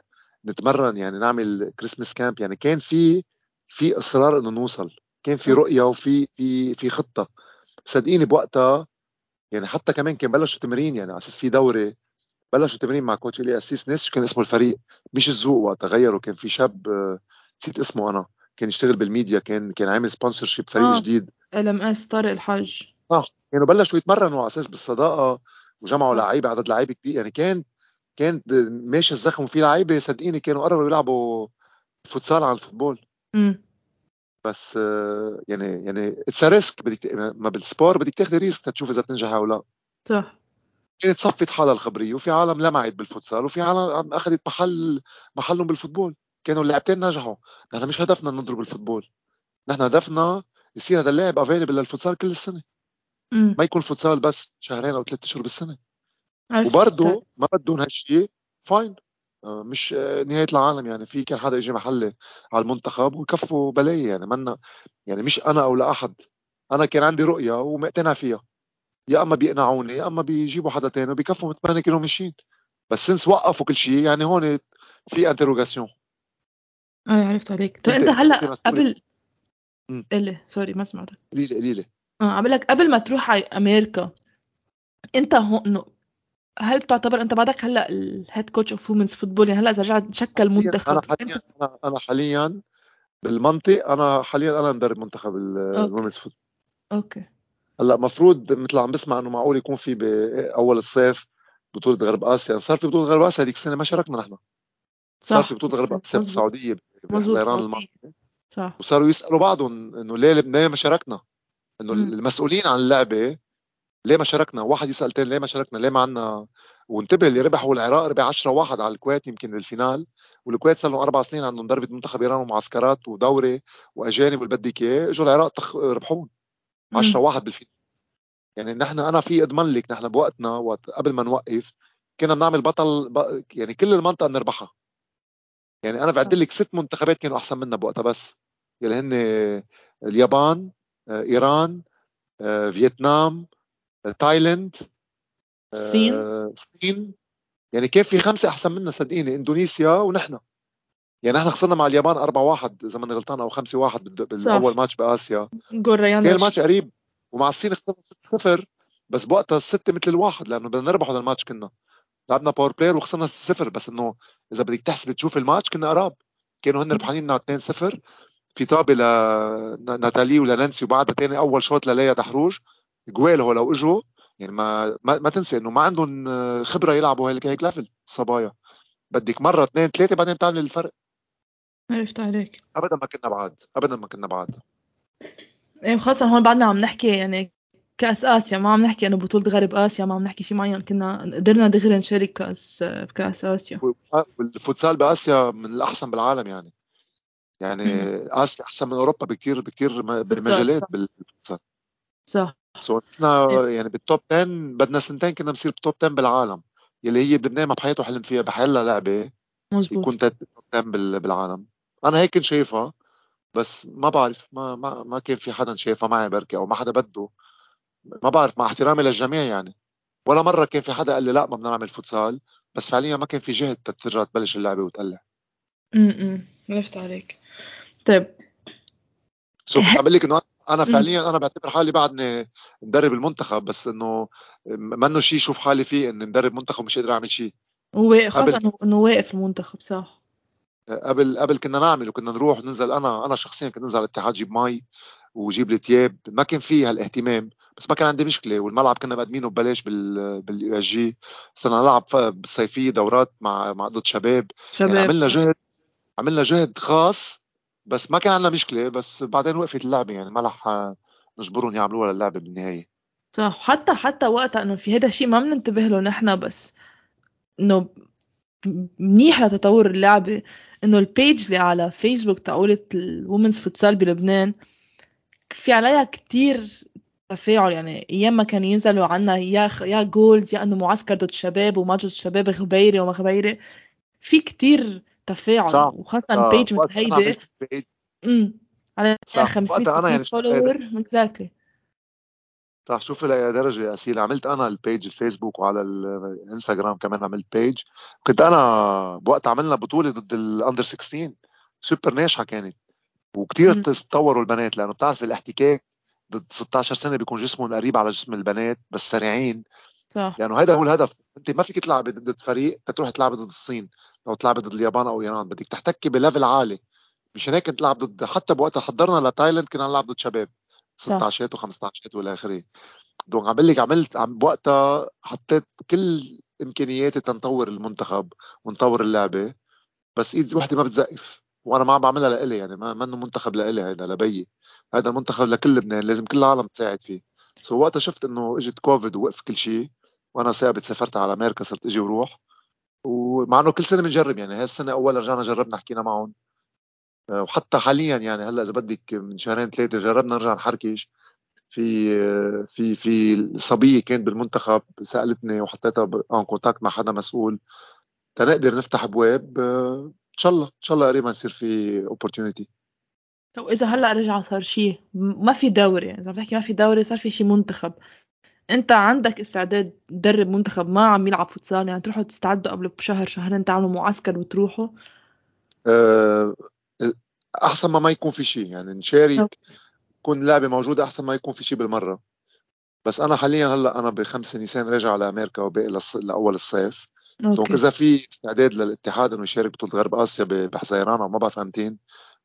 نتمرن يعني نعمل كريسماس كامب يعني، كان في اصرار انه نوصل، كان في رؤيه وفي في في خطه. صدقيني بوقتها يعني، حتى كمان كان بلشوا تمرين يعني، على اساس في دوري بلشوا تمرين مع كوتش لي اسيس ناس، كان اسمه الفريق مش الزوق، وقتها غيروا، كان في شاب نسيت اسمه أنا, كان يشتغل بالميديا, كان عامل سبونسرشيب فريق جديد LMS طارق الحاج. كانوا بلشوا يتمرنوا على أساس بالصداقة وجمعوا لعيبة, عدد لعيبة كبير يعني, كان ماشي الزخم وفي لعيبة صدقيني كانوا قرروا يلعبوا فوتسال عن الفوتبول. بس يعني it's a risk, بدك ما بالسبور بدك تاخذ ريسك تشوف إذا بتنجح أو لا. صح. كانت صفت حالة الخبرية, وفي عالم لمعت بالفوتسال, وفي عالم أخذت محلهم بالفوتبول. كانوا اللاعبتين نجحوا. نحن مش هدفنا نضرب الفوتبول, نحن هدفنا يصير هذا اللاعب available للفوتسال كل السنة. ما يكون فوتسال بس شهرين أو 3 أشهر بالسنة. وبرضه ما بدون هالشيء فاين, مش نهاية العالم يعني. في كان حدا يجي محله على المنتخب ويكفوا بلاية يعني, منا يعني مش أنا أو لا أحد, أنا كان عندي رؤية ومقتنع فيها, يا أما بيقنعوني يا أما بيجيبوا حدا تاني وبيكفوا 8 كيلو مشين. بس سنس وقفوا كل شيء يعني, هون في انتروجاسيون. عرفت عليك. طيب أنت هلأ قبل قلي سوري ما سمعتك قليلة عملك قبل ما تروح على أمريكا, أنت هل بتعتبر أنت بعدك هلأ الهيد كوتش أوف وومنز فوتبول يعني؟ هلأ إذا رجعت تشكل منتخب, أنا حاليا بالمنطق, أنا مدرب منتخب الوومنز فوتبول. أوكي. هلأ مفروض مثل عم بسمع إنه معقول يكون في بأول الصيف بطولة غرب آسيا يعني. صار في بطولة غرب آسيا هذيك السنة ما شاركنا نحن. صار في بطولة غرب آسيا السعودية بحزيران الماضي, وصاروا يسألوا بعضهم إنه ليه ما شاركنا, إنه المسؤولين عن اللعبة ليه ما شاركنا. واحد يسأل تاني ليه ما شاركنا, ليه ما عنا. وانتبه اللي ربحوا العراق ربح 10-1 على الكويت يمكن للفينال, والكويت صار لهم 4 سنين عندهم ضربة منتخب إيران ومعسكرات ودوري وأجانب والبديك إيه, اجوا العراق ربحون 10-1 بالفينال يعني. نحن أنا في أضمن لك, نحن بوقتنا وقت قبل ما نوقف كنا بنعمل بطل يعني كل المنطقة نربحها يعني. أنا بعدل لك 6 منتخبات كانوا أحسن منا بوقتها, بس يلي هن اليابان, إيران, فيتنام, تايلاند, الصين يعني. كيف في 5 أحسن منا صدقيني, إندونيسيا ونحن يعني. نحن خسرنا مع اليابان 4-1 إذا ما غلطان أو 5-1 بالأول ماتش بآسيا. كان الماتش قريب. ومع الصين خسرنا 6-0, بس بوقتها 6 مثل 1 لأنه بدنا نربح هذا الماتش. كنا لعبنا باور بلاير وخسرنا 6-0, بس إنه إذا بدك تحسب تشوف الماتش كنا قراب. كانوا هن ربحانين 2-0 في طابة لناتالي ولنانسي, وبعدها تاني أول شوط لليا دحروج جويل. هو لو اجوا يعني ما تنسى انه ما عندهم خبره يلعبوا هيك ليفل صبايا. بدك مره 2-3 بعدين بتعمل الفرق. عرفت عليك. ابدا ما كنا بعاد يعني, خاصه هون بعدنا عم نحكي يعني كاس اسيا, ما عم نحكي انه بطوله غرب اسيا, ما عم نحكي شيء معين. كنا قدرنا دغري نشارك بكاس اسيا. والفوتسال باسيا من الاحسن بالعالم يعني اسيا احسن من اوروبا بكتير بالمجالات. بالفوتسال صح. صوتنا يعني بالتوب 10 بدنا 2 كنا بنصير بالتوب 10 بالعالم, يلي هي بلبنان ما بحياته حلم فيها بحالها لعبه يكون توب 10 بالعالم. انا هيك شايفها, بس ما بعرف ما كان في حدا شايفها معي بركي, او ما حدا بده, ما بعرف. مع احترامي للجميع يعني, ولا مره كان في حدا قال لي لا ما بدنا نعمل فوتسال, بس فعليا ما كان في جهد تترجع تبلش اللعبه وتقلع. عرفت عليك. طيب شو بتعمل لك انه أنا فعلياً أنا بعتبر حالي بعدني مدرب المنتخب, بس إنه منه شيء شوف حالي فيه إن مدرب منتخب مش قادر أعمل شيء. خاصة إنه واقف المنتخب. صح. قبل كنا نعمل, وكنا نروح وننزل. أنا شخصياً كنت ننزل الاتحاد جيب مي وجيب لي تياب, ما كان فيه هالاهتمام, بس ما كان عندي مشكلة. والملعب كنا مقدمينه ببلاش بالUSG. صرنا نلعب بالصيفية دورات مع ضد شباب. يعني عملنا جهد خاص, بس ما كان عندنا مشكلة. بس بعدين وقفت اللعبة يعني, ما رح نجبرهم يعملوها للعبة بالنهاية. صح. حتى وقتها انه في هذا الشيء ما بننتبه له نحن, بس انه منيح لتطور اللعبة انه البيج اللي على فيسبوك تقولة الوومنز فوتسال بلبنان في عليها كتير تفاعل يعني. ايام ما كان ينزلوا عنا يا جولد يا انه معسكر ضد الشباب وماتش ضد الشباب غبيري وما غبيري, في كتير تفاعل. صح. وخاصة صح. بيج مثل هيدا على 500 فولور مكزاكلي. صح. شوف لأي درجة أسيلة عملت أنا البيج الفيسبوك, وعلى الانستغرام كمان عملت بيج. كنت أنا بوقت عملنا بطولة ضد الأندر 16 سوبر ناجحة كانت, وكتير تطوروا البنات, لأنه بتعرف الاحتكاك ضد 16 سنة بيكون جسمهم قريب على جسم البنات, بس سريعين. صح. لأنه هذا هو الهدف. أنت ما فيك تلعب ضد فريق تروح تلعب ضد الصين أو تلعب ضد اليابان أو إيران, بدك تحتكي بليفل عالي. مش هناك كنت لعب ضد، حتى بوقت حضرنا لتايلاند كنا نلعب ضد شباب 16 و15 ولا اخره. دونك عملت بوقتها حطيت كل امكانياتي تنطور المنتخب ونطور اللعبه، بس ايد وحده ما بتزقف، وانا ما عم بعملها لإلي يعني، ما انه منتخب لإلي هذا، لبي هذا المنتخب لكل لبنان، لازم كل العالم تساعد فيه. سو وقتها شفت انه اجت كوفيد ووقف كل شيء، وانا ثابت سافرت على امريكا، صرت اجي وروح، ومع انه كل سنه بنجرب يعني. هالسنه اول رجعنا جربنا حكينا معهم، وحتى حاليا يعني هلا اذا بدك من شهرين ثلاثه جربنا نرجع نحركش. في في في صبيه كانت بالمنتخب سالتني وحطيتها ان كونتاكت مع حدا مسؤول تنقدر نفتح ابواب ان شاء الله. ان شاء الله قريبا يصير في اوبورتيونيتي. طب اذا هلا رجع صار شيء ما في دوري، اذا بتحكي ما في دوري صار في شيء منتخب، انت عندك استعداد تدرب منتخب ما عم يلعب فوتسال؟ يعني تروحوا تستعدوا قبل بشهر شهرين تعملوا معسكر وتروحوا؟ احسن ما يكون في شيء يعني، نشارك تكون لعبه موجوده احسن ما يكون في شيء بالمره. بس انا حاليا هلا انا ب5 نيسان راجع على امريكا وباقي لاول الصيف. دونك اذا في استعداد للاتحاد انه يشارك بطوله غرب اسيا بحزيران او ما بعرف امتين،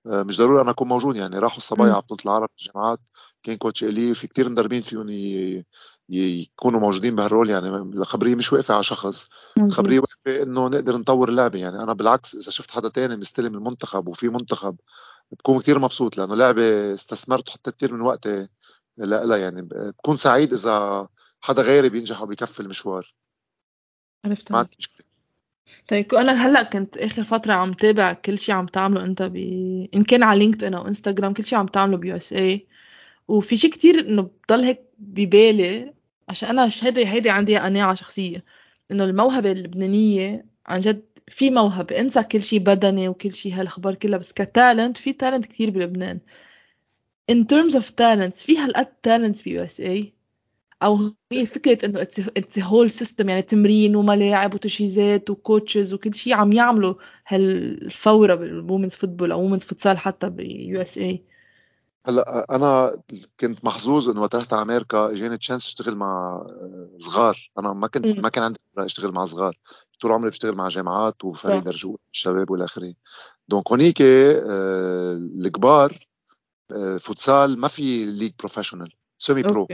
مش ضروري انا اكون موجود يعني. راحوا الصبايا على بطوله العرب الجامعات، كان كوتش الي في كتير مدربين فيهم يكونوا موجودين بهالرول يعني. الخبريه مش واقفه على شخص، الخبريه واقفه انه نقدر نطور اللعبه يعني. انا بالعكس اذا شفت حدا تاني مستلم المنتخب وفي منتخب بكون كتير مبسوط، لانه لعبه استثمرت وحطيت كتير من وقتي لا يعني. بكون سعيد اذا حدا غيري بينجح وبيكفي المشوار. عرفت. طيب انا هلا كنت اخر فتره عم تابع كل شيء عم تعمله انت ان كان على لينكدين او انستغرام، كل شيء عم تعمله بيو اس اي، وفي شيء كتير انه بضل هيك ببالي، عشان انا هيدي عندي قناعه شخصيه انه الموهبه اللبنانيه عن جد في موهبه. انسى كل شيء بدني وكل شيء هالاخبار كلها، بس كتالنت في تالنت كتير بلبنان. in terms of talents في هالقد تالنت بيو اس اي، او هي فكره انه اتس هول سيستم يعني، تمرين وملاعب وتجهيزات وكوتشز وكل شيء عم يعملوا هالفوره بالومنز فوتبول او وومنز فوتسال حتى باليو اس اي. هلا انا كنت محظوظ انه وقت رحت على امريكا اجاني تشانس اشتغل مع صغار. انا ما كان عندي اشتغل مع صغار، طول عمري بشتغل مع جامعات وفريق درجوه الشباب والاخرين. دونك هنيك الكبار فوتسال ما في ليج بروفيشنال سيمي برو.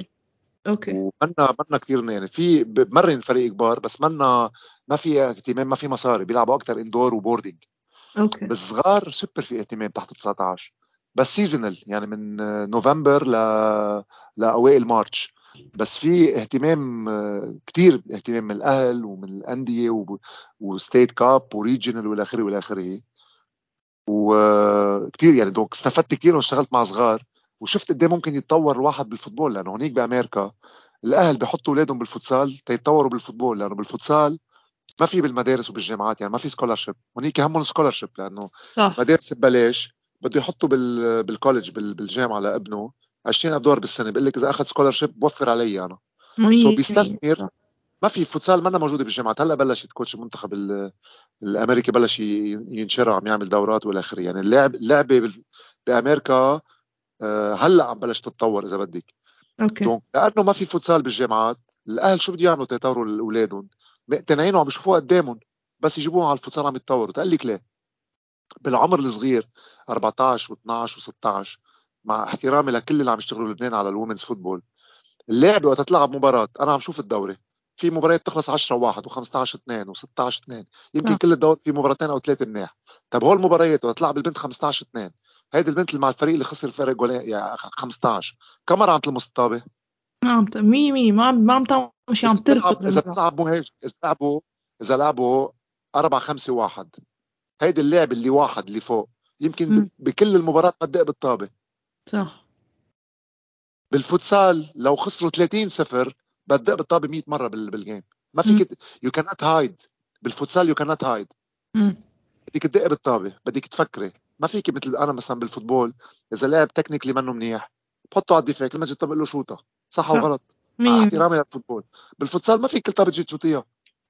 اوكي. ومنا كثير يعني، في بمرن فريق كبار بس ما في اهتمام، ما في مصاري، بيلعبوا اكثر اندور وبوردينج. اوكي. بالصغار سوبر في اهتمام تحت 19 بس سيزونال يعني، من نوفمبر لاوائل مارتش. بس في اهتمام كتير، اهتمام من الاهل ومن الانديه وستيت كاب وريجنال والاخره والاخره وكتير يعني. دونك استفدت كتير واشتغلت مع صغار، وشفت قد ايه ممكن يتطور الواحد بالفوتبول، لانه هنيك بامريكا الاهل بيحطوا اولادهم بالفوتسال تيتطوروا بالفوتبول، لانه بالفوتسال ما في بالمدارس وبالجامعات يعني، ما في سكولارشيب. هنيك همهم سكولارشيب لانه مدارس ببلاش، بده يحطوا بالكولج بالجامعه لابنه 20 دولار بالسنه، بقول لك اذا اخذ سكولارشيب بوفر علي انا. سو بيستثمر. ما في فوتسال ما موجوده بالجامعات. هلا بلشت كوتش منتخب الامريكي بلش ينشرع، عم يعمل دورات والاخره يعني. اللعبه بامريكا هلا عم بلش تتطور اذا بدك. اوكي. دونك لانه ما في فوتسال بالجامعات، الاهل شو بده يعملوا تطوروا لاولادهم؟ مقتنعين وعم بيشوفوها قدامهم، بس يجيبوهم على الفوتسال عم يتطوروا. تقول لك ليه؟ بالعمر الصغير 14 و12 و16، مع احترامي لكل اللي عم يشتغلوا بلبنان على الومنز فوتبول، اللاعب وقت تلعب مباراه، انا عم شوف الدوري في مباريات تخلص 10-1 و15-2 و16-2، يمكن كل الدوري في مباراتين او 3 منيح. طب هول المباريات وقت تلعب البنت 15-2، هيدي البنت اللي مع الفريق اللي خسر فرق جولين يعني 15، كم مره عم تلمس الطابه؟ عم مي ما عم تعمل شيء، عم تركض. اذا بتلعب مو هيك، اذا لعبوا 4-5-1، هيدي اللاعب اللي واحد اللي فوق يمكن بكل المباريات ما تدق بالطابه. صح. بالفوتسال لو خسروا 30-0 بدق بالطابه 100 مره بالجيم. ما فيك يو كانت هايد بالفوتسال، يو كانت هايد، بدك تدق بالطابه، بدك تفكري. ما فيك مثل انا مثلا بالفوتبول اذا لاعب تكنيكلي منه منيح بحطه على الدفاع، كل ما جبت بقول له شوطه صح او غلط، مع احترامي للفوتبول. بالفوتسال ما فيك كل طابه تجيب شوطيه،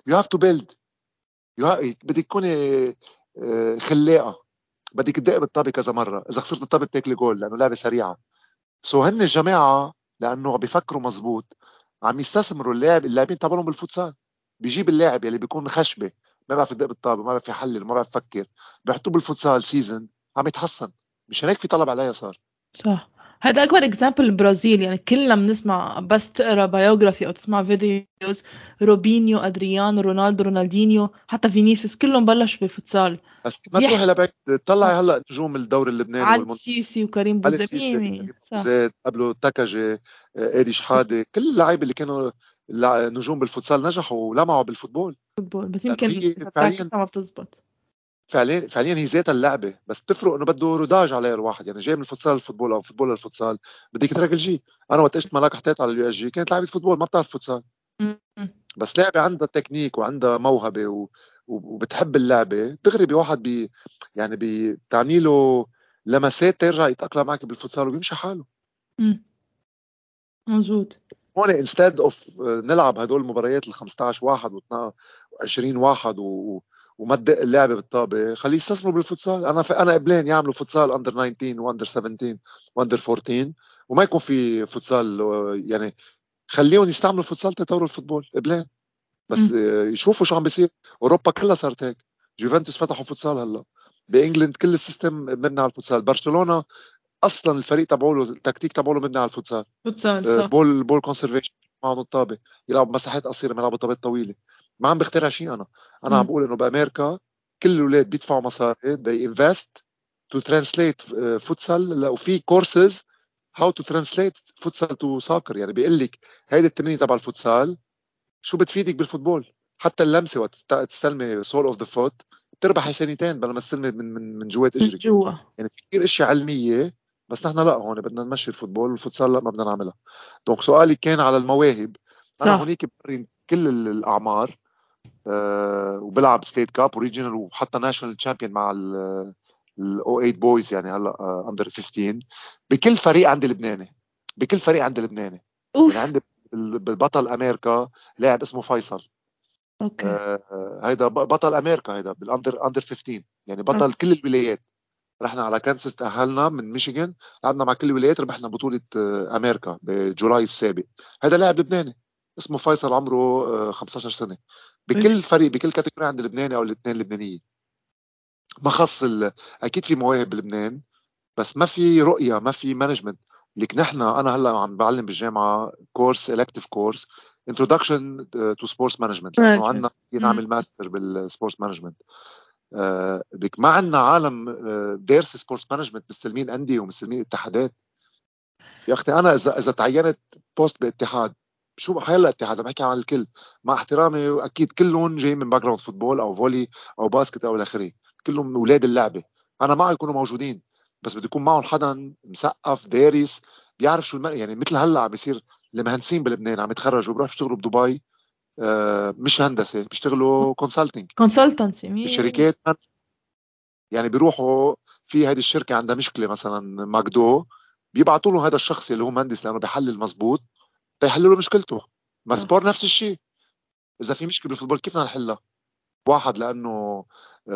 يو هاف تو بيلد، بدك تكوني خلاقه، بدك تدق بالطابه كذا مره، اذا خسرت الطابه بتاكل جول لانه لعبه سريعه. سو هن الجماعه لانه بيفكروا مزبوط عم يستثمروا اللاعبين تبعهم بالفوتسال. بيجيب اللاعب يلي بيكون خشبه، ما بيعرف يدق بالطابه، ما بيعرف يحلل، ما بيعرف يفكر، بيحطوه بالفوتسال سيزن عم يتحسن. مش هناك في طلب عليا صار. صح. هذا أكبر إكزامبل البرازيل يعني كلنا بنسمع بس تقرأ بايوغرافي أو تسمع فيديوز روبينيو أدريانو رونالدو رونالدينيو حتى فينيسيوس كلهم بلش بالفوتسال. ما تروح لبعيد تطلع هلا نجوم الدوري اللبناني علي سيسي وكريم بوزيد قبله تاكاجي إيدي شحادة كل اللاعب اللي كانوا نجوم بالفوتسال نجحوا ولمعوا بالفوتبول. بس يمكن بتاعتها ما بتزبط فعليا هي ذات اللعبة بس تفرق انه بده رداج عليه الواحد يعني جاي من الفوتسال للفوتبول او فوتبول للفوتسال بدك ترجل جي. انا وقت اجت ملاك حطيت على اليو اس جي كانت لعبة فوتبول ما بتعرف فوتسال بس لعبة عندها تكنيك وعندها موهبة وبتحب اللعبة دغري بواحد يعني بتعني له لمسات ترجع يتأقلم معك بالفوتسال ويمشي حاله. مزبوط. هون instead of نلعب هدول المباريات ال15 واحد و20 واحد ومدق اللعبة بالطابة خليه يستثمروا بالفوتسال. أنا قبلين يعملوا فوتسال أندر 19 وأندر 17 وأندر 14 وما يكون في فوتسال يعني خليهم يستعملوا الفوتسال تطوروا الفوتبول قبلين بس يشوفوا شو عم بيصير. أوروبا كلها صارت هيك. جوفنتوس فتحوا فوتسال هلا بإنجلند كل السيستم مبنى على الفوتسال. برشلونة أصلا الفريق تبعوله التكتيك تبعوله مبنى على الفوتسال. بول كونسيرفيشن معهم الطابة يلعب مساحات قصيرة ما يلعبوا طابات طويلة. ما عم بخترع شيء. أنا عم بقول إنه بأمريكا كل الأولاد بيدفعوا مصاري they invest to translate futsal وفي courses how to translate futsal to soccer يعني بيقلك هيدا التمرين تبع الفوتسال شو بتفيدك بالفوتبول حتى اللمسة وتستلمي sole of the foot بتربح سنتين بلا ما تستلمي من جوات إجرك يعني في كتير إشياء علمية بس نحن لا هون بدنا نمشي الفوتبول والفوتسال لا ما بدنا نعملها. دونك سؤالي كان على المواهب. أنا هونيك بقرن كل الأعمار وبلعب ستيت كاب وريجينال وحتى ناشونال تشامبيون مع ال 08 بويز يعني هلا اندر 15 بكل فريق عند لبناني يعني عندي بالبطل امريكا لاعب اسمه فيصل. اوكي هيدا بطل امريكا هيدا بالاندر 15 يعني بطل كل الولايات. رحنا على كانساس تأهلنا من ميشيغان لعبنا مع كل الولايات ربحنا بطولة امريكا بجولاي السابق. هيدا لاعب لبناني اسمه فيصل عمره 15 سنة بكل فريق بكل كاتيجوري عند لبناني أو الاثنين اللبنانية. ما خص أكيد في مواهب بلبنان بس ما في رؤية ما في مانجمنت. لكن إحنا أنا هلا عم بعلم بالجامعة كورس إلكتيف كورس Introduction to Sports Management لأنه عنا نعمل ماستر بالسبورت مانجمنت. ما عنا عالم دارس سبورت مانجمنت مستلمين أندية ومستلمين اتحادات. يا أختي أنا إذا تعينت بوست باتحاد شو هلا الاتحاد بحكي عن الكل مع احترامي واكيد كلهم جايين من باك جراوند فوتبول او فولي او باسكت او الاخري كلهم اولاد اللعبه انا معه يكونوا موجودين بس بده يكون معهم حدا مثقف دارس بيعرف شو يعني مثل هلا عم بيصير المهندسين بلبنان عم يتخرجوا بيروحوا يشتغلوا بدبي مش هندسه بيشتغلوا كونسلتنسي شركات يعني بيروحوا في هذه الشركه عندها مشكله مثلا ماكدو بيبعثوا له هذا الشخص اللي هو مهندس لانه بحلل مزبوط تحلوا له مشكلته. ما سبور نفس الشيء. إذا في مشكلة بالفوتبول كيف بدنا نحلها؟ واحد لأنه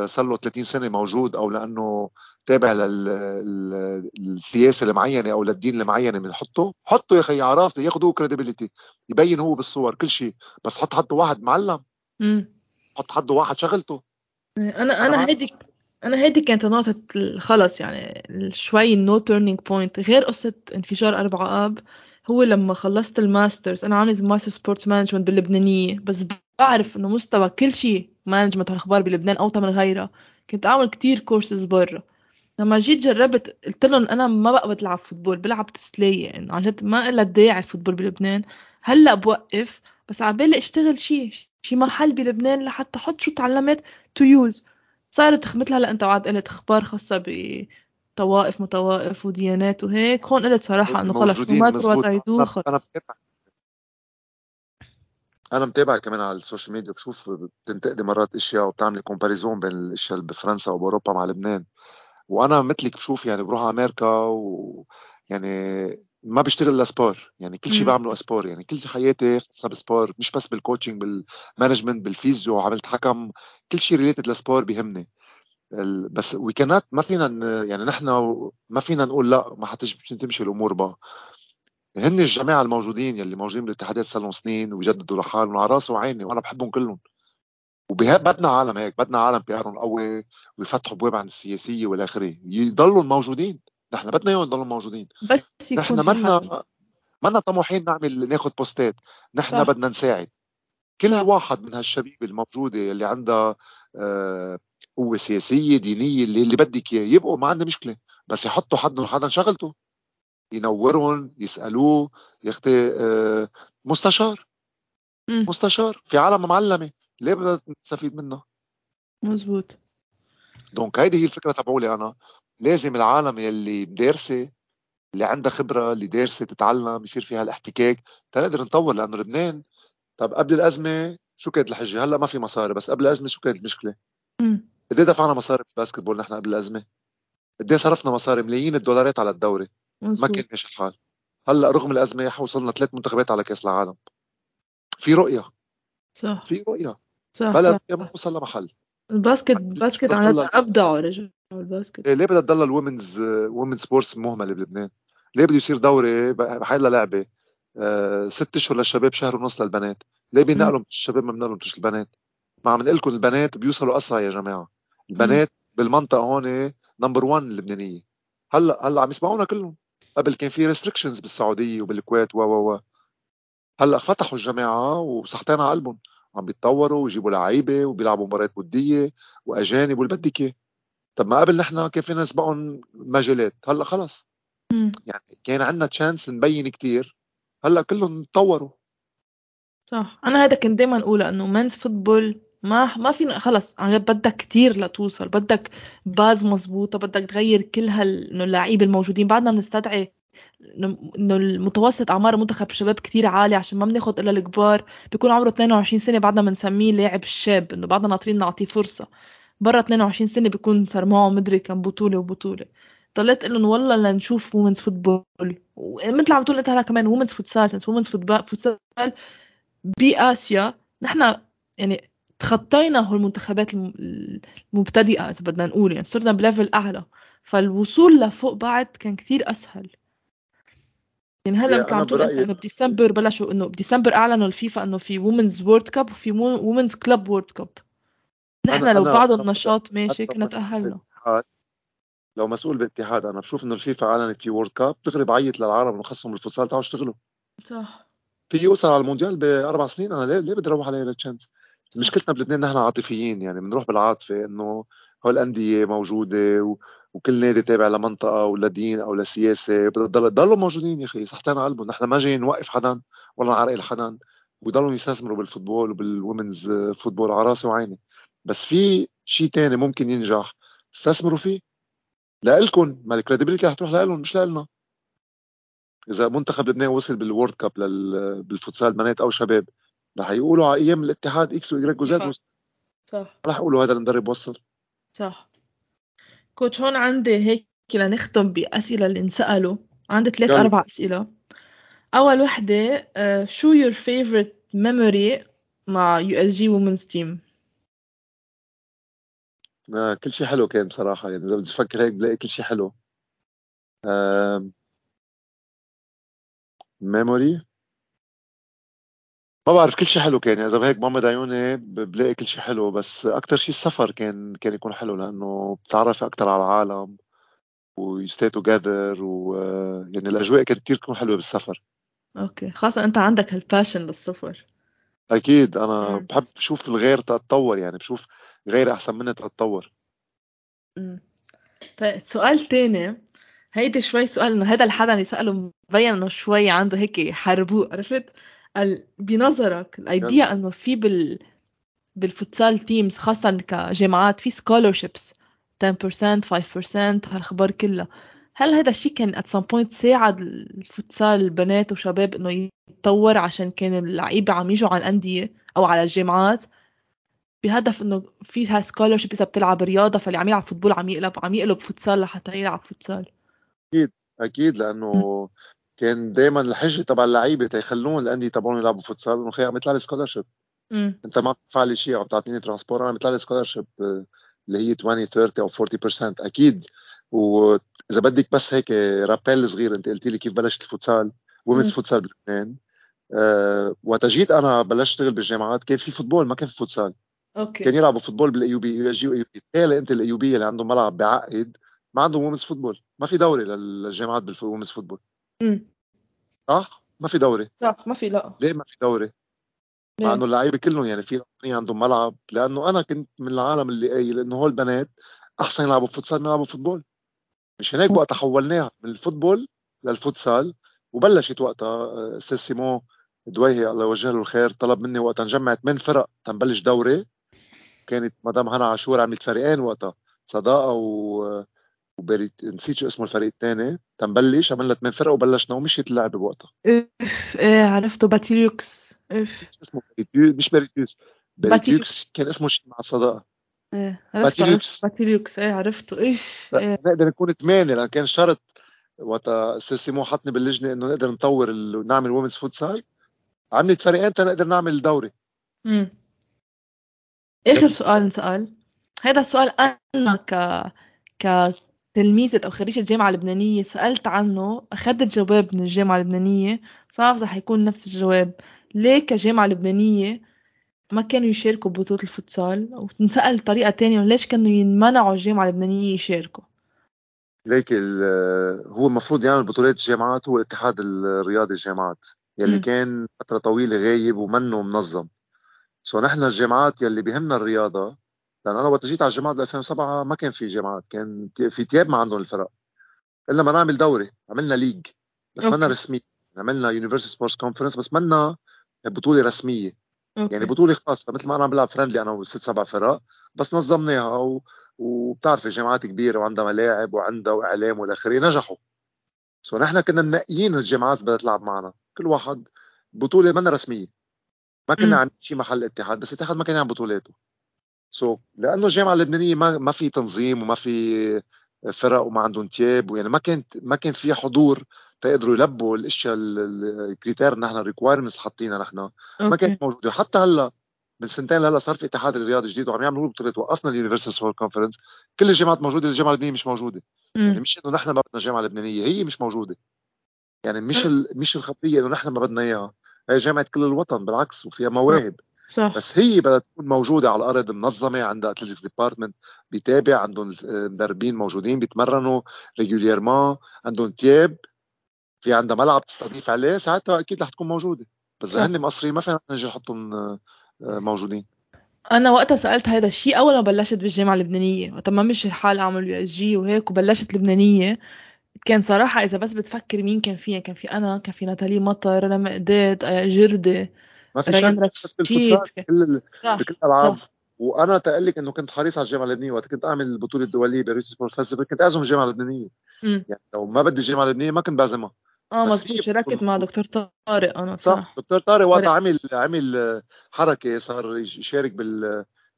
صار له 30 سنة موجود أو لأنه تابع للسياسة المعينة أو للدين المعينة بنحطه حطه يا أخي على راسه ياخذوه كريديبيليتي يبين هو بالصور كل شيء بس حط واحد معلم حط واحد شغلته. أنا هيدي كانت نقطة خلص يعني شوي نو تيرنينج بوينت غير قصة انفجار 4 آب. هو لما خلصت الماسترز أنا عامل ماستر سبورت مانجمنت باللبنانية بس بعرف إنه مستوى كل شيء مانجمنت هالأخبار بلبنان أو من غيره كنت أعمل كتير كورسز برا. لما جيت جربت قلت لهم أنا ما بقى بلعب فوتبول بلعب تسلية يعني عن جد ما إلا داعي فوتبول بلبنان هلأ بوقف بس عبالي اشتغل شيء محل بلبنان لحتى حط شو تعلمت تو يوز صارت مثل هلأ أنت وعد قلت أخبار خاصة ب طوائف متوائف وديانات وهيك هون قلت صراحة انه خلص ما تروح تعيدوه خلص. انا متابع كمان على السوشيال ميديا بشوف بتنتقد مرات اشياء وبتعمل كومباريزون بين الاشياء بفرنسا وباوروبا مع لبنان وانا مثلك بشوف يعني بروح على امريكا ويعني ما بشتغل لسبور يعني كل شيء بعمله سبور يعني كل حياتي خاصة بالسبور مش بس بالكوتشنج بالمانجمنت بالفيزيو عملت حكم كل شيء ريليتد لسبور بيهمني بس ويكنات ما فينا يعني نحن ما فينا نقول لا ما حتمشي الأمور بقى. هن الجماعة الموجودين يلي موجودين بالاتحادات صار لهم سنين ويجددوا لحالهم على راسي وعيني وأنا بحبهم كلهم وبدنا عالم هيك، بدنا عالم بيقروا قوي ويفتحوا بواب عن السياسيه والاخره، يضلوا موجودين. نحن بدنا اياهم يضلوا موجودين، بس نحن منا طموحين نعمل ناخذ بوستات، نحن صح. بدنا نساعد كل واحد من هالشبيب الموجوده اللي عندها قوه سياسيه دينيه، اللي بدك اياه يبقوا ما عندنا مشكله، بس يحطوا حدا شغلته، ينورهم، يسالوه، يختي مستشار في عالم معلمه، ليه بدنا نستفيد منه؟ مزبوط. دونك هيدي هي الفكره تبعولي انا، لازم العالم يلي مدارسه، اللي عندها خبره، اللي دارسه تتعلم، يصير فيها الاحتكاك تنقدر نطور. لانه لبنان طب قبل الازمه شو كانت الحجه؟ هلا ما في مصاري، بس قبل الازمه شو كانت المشكله؟ قد ايه دفعنا مصاري بالباسكتبول نحن قبل الازمه؟ قد ايه صرفنا مصاري؟ ملايين الدولارات على الدوري، ما كان ماشي الحال. هلا رغم الازمه حوصلنا 3 منتخبات على كاس العالم. في رؤيه صح، في رؤيه صح، بلا ما وصل لمحل. الباسكت عم ابدعوا رجال الباسكت. ليه بدها تضل الومنز سبورتس مهمله بلبنان؟ ليه بده يصير دوري بحال لعبه 6 أشهر للشباب، 1.5 شهر للبنات؟ ليه بينقلوا الشباب ما بنقلوش البنات؟ ما عم نقول لكم البنات بيوصلوا اسرع يا جماعه، البنات بالمنطقه هون نمبر 1 اللبنانيه. هلا عم يسمعونا كلهم. قبل كان في ريستريكشنز بالسعوديه وبالكويت و هلا فتحوا الجماعه وصحتين على قلبهم، عم بيتطوروا ويجيبوا لعيبه وبيلعبوا مباريات وديه واجانب والبدكه. طب ما قبل نحن كان فينا نسبقهم مجالات، هلا خلص يعني كان عندنا تشانس نبين كتير، هلا كلهم تطوروا. صح، انا هذا كنت دائما اقوله، انه منز فوتبول ما فينا خلص، يعني بدك كتير لتوصل، بدك باز مزبوطة، بدك تغير كل انه اللاعبين الموجودين. بعدنا بنستدعي انه المتوسط اعمار منتخب الشباب كتير عالي، عشان ما بناخد الا الكبار، بيكون عمره 22 سنه بعدنا بنسميه لاعب الشاب، انه بعدنا ناطرين نعطيه فرصه. برا 22 سنه بيكون صار معه مدري كم بطوله وبطوله. طلعت قلن والله لنشوف وومنز فوتبول، ومثل عم تقول انت هلا كمان وومنز فوتسال، وومنز فوتسال باسيا. نحن يعني تخطينا هالمنتخبات المبتدئه اذا بدنا نقول، يعني صرنا بليفل اعلى، فالوصول لفوق بعد كان كتير اسهل. يعني هلا عم تقول انه بديسمبر بلشوا، انه بديسمبر اعلنوا الفيفا انه في وومنز وورلد كاب وفي وومنز كلوب وورلد كاب. نحن لو بعض النشاط ماشي كنا تاهلنا. لو مسؤول بالاتحاد انا بشوف انه الفيفا اعلنت في وورلد كاب، تغرب عيط للعالم وخصهم الفوتسال تعالوا اشتغلوا. صح، في يوصل على المونديال ب4 سنين، انا ليه بدي اروح على التشانس؟ مشكلتنا بلبنان نحن عاطفيين، يعني بنروح بالعاطفه، انه هالانديه موجوده وكل نادي تابع لمنطقه ولا دين او لسياسه، بضل ضلوا موجودين يا اخي، صحتنا على قلبهم. نحن ما جايين نوقف حدا ولا نعرق حدا، وضلوا يستثمروا بالفوتبول وبالومنز فوتبول على راسي وعيني. بس في شيء تاني ممكن ينجح استثمروا فيه لالكم، ما الكريديبيليتي رح تروح لالهم مش لالنا. اذا منتخب لبنان وصل بالورد كاب بالفوتسال بنات او شباب، رح يقولوا على ايام الاتحاد اكس وايجريك وزد، صح، رح يقولوا هذا المدرب وصل. صح كوتش، هون عندي هيك لنختم بأسئلة اللي انسألوا. عندي 3-4 أسئلة. أول وحدة، شو your favorite memory مع USG Women's Team؟ كل شيء حلو كان بصراحة، يعني إذا بدي أفكر هيك بلاقي كل شيء حلو. memory ما بعرف، كل شيء حلو كان، يعني إذا بهيك ماما دعيوني بلاقي كل شيء حلو، بس أكتر شيء السفر كان يكون حلو، لأنه بتعرف أكتر على العالم ويستيتوا جاذر، ويعني الأجواء كانت كتير تكون حلوة بالسفر. أوكي، خاصة أنت عندك هالباشن للسفر. أكيد أنا بحب بشوف الغير تتطور، يعني بشوف غير أحسن مني تتطور. طيب سؤال تاني، هيدي شوي سؤال، إنه هذا الحدا اللي سأله مبين إنه شوي عنده هيك حربوه، عرفت؟ بنظرك الايديا انه في بالفوتسال تيمز خاصه كجامعات في سكولرشيبس 10% 5% هالخبر كله، هل هذا الشيء كان at some point ساعد الفوتسال البنات وشباب انه يتطور، عشان كان اللعيبه عم يجوا على الانديه او على الجامعات بهدف انه فيها سكولرشيب، اذا بتلعب رياضه فاللي عم يلعب فوتبول عم يقلب فوتسال لحتى يلعب فوتسال؟ اكيد لانه كان دائما الحجه تبع اللعيبه تيخلون الانديه تبعهم يلعبوا فوتسال، انه خي عم يطلع لي سكولرشيب، انت ما بتدفع لي شيء، عم تعطيني ترانسبور، انا بيطلع لي سكولرشيب اللي هي 20 30 او 40% اكيد. واذا بدك بس هيك رابيل صغير، انت قلت لي كيف بلشت الفوتسال وومنز فوتسال بلبنان، وقت جيت انا بلشت اشتغل بالجامعات كان في فوتبول ما كان في فوتسال، اوكي كان يلعبوا فوتبول بالايوبي، يجي ايوبي. تخيل انت الايوبي اللي عندهم ملعب بعقد ما عندهم وومنز فوتبول، ما في دوري للجامعات بالوومنز فوتبول. صح ما في دوري، صح ما في. لا ليه ما في دوري؟ مع انه اللعيبه كلهم يعني في عندهم ملعب، لانه انا كنت من العالم اللي قايل انه هول البنات احسن يلعبوا فوتسال من يلعبوا فوتبول. مش هناك بقى تحولناها من الفوتبول للفوتسال، وبلشت وقتها استاذ سيمون دويهي الله يوجه له الخير طلب مني وقتها نجمع 8 فرق تنبلش دوري. كانت مدام هنا عاشور عملت فريقين وقتها، صداقه وبريت نسيت شو اسمه الفريق الثاني، تنبلش عملنا 8 فرق وبلشنا ومشيت اللعبه بوقتها. ايه عرفته باتيليوكس، اسمه مش باتيليوكس، باتيليوكس كان اسمه شيء مع صداقه. ايه باتيليوكس، باتيليوكس ايه عرفته. ايه نقدر نكون 8 لان كان شرط وقتها سيمو حطني باللجنه انه نقدر نطور نعمل وومنز فوتسال. عملت فريقين تنقدر نعمل دوري. اخر سؤال نسال، هذا السؤال انا كتلميذة او خريجة جامعة لبنانية سالت عنه، اخذت جواب من الجامعة اللبنانية، صراحة حيكون نفس الجواب. ليه كجامعة لبنانية ما كانوا يشاركوا ببطولة الفوتسال؟ او نسال طريقة تانية، ليش كانوا يمنعوا الجامعة اللبنانية يشاركوا؟ ليك هو المفروض يعمل بطولات الجامعات هو الاتحاد الرياضي الجامعات يلي كان فترة طويلة غايب ومنه منظم. سو نحن الجامعات يلي بيهمنا الرياضة، لأن أنا وقت جيت على الجامعات 2007 ما كان في جامعات، كان في تياب ما عندهم الفرق. إلا ما نعمل دوري، عملنا ليج بس منا رسمية، عملنا University Sports Conference بس منا بطولة رسمية. يعني بطولة خاصة مثل ما أنا عم بلعب فرندلي أنا وست 7 فرق بس نظمناها وبتعرف الجامعات كبيرة وعندها ملاعب وعندها وإعلام والآخرية نجحوا. سو نحن كنا ننقيين الجامعات بدها تلعب معنا، كل واحد بطولة منا رسمية. ما كنا عاملين شيء محل الاتحاد، بس الاتحاد ما كان عم بطولاته. سو لأنه الجامعة اللبنانية ما في تنظيم وما في فرق وما عندهم تياب، ويعني ما كان في حضور تقدروا يلبوا الاشياء الكريتير نحن الريكوايرمنتس حاطينها نحن ما كانت موجودة. حتى هلا من سنتين هلا صار في اتحاد الرياضي جديد وعم يعملوا بطولات، وقفنا اليونيفرسال سبورت كونفرنس، كل الجامعات موجودة، الجامعة اللبنانية مش موجودة. يعني مش إنه نحن ما بدنا الجامعة اللبنانية، هي مش موجودة. يعني مش الخطية إنه نحن ما بدنا إياها، هي جامعة كل الوطن بالعكس وفيها مواهب. صح. بس هي بدها تكون موجودة على الأرض، منظمة، عندها أتلتيكس ديبارتمنت بيتابع، عندهم مدربين موجودين بيتمرنوا ريجوليرمان، عندهم تياب، في عندها ملعب تستضيف عليه، ساعتها أكيد رح تكون موجودة. بس هن مقصرين، ما فينا نجي نحطهم موجودين. أنا وقتها سألت هذا الشيء أول ما بلشت بالجامعة اللبنانية، وقتها ما مش الحال أعمل USG وهيك وبلشت لبنانية. كان صراحة إذا بس بتفكر مين كان فيها، كان في أنا، كان في ناتالي مطر، أنا مقداد، جردة، ما في شك بس بالفوتسال بكل الألعاب. وأنا تقلك أنه كنت حريص على الجامعة اللبنانية وقت كنت أعمل البطولة الدولية بريتش سبورت فيستيفال، كنت أعزم الجامعة اللبنانية. يعني لو ما بدي الجامعة اللبنانية ما كنت بعزمها. مظبوط، شاركت مع دكتور طارق أنا. صح، دكتور طارق وقت عمل حركة صار يشارك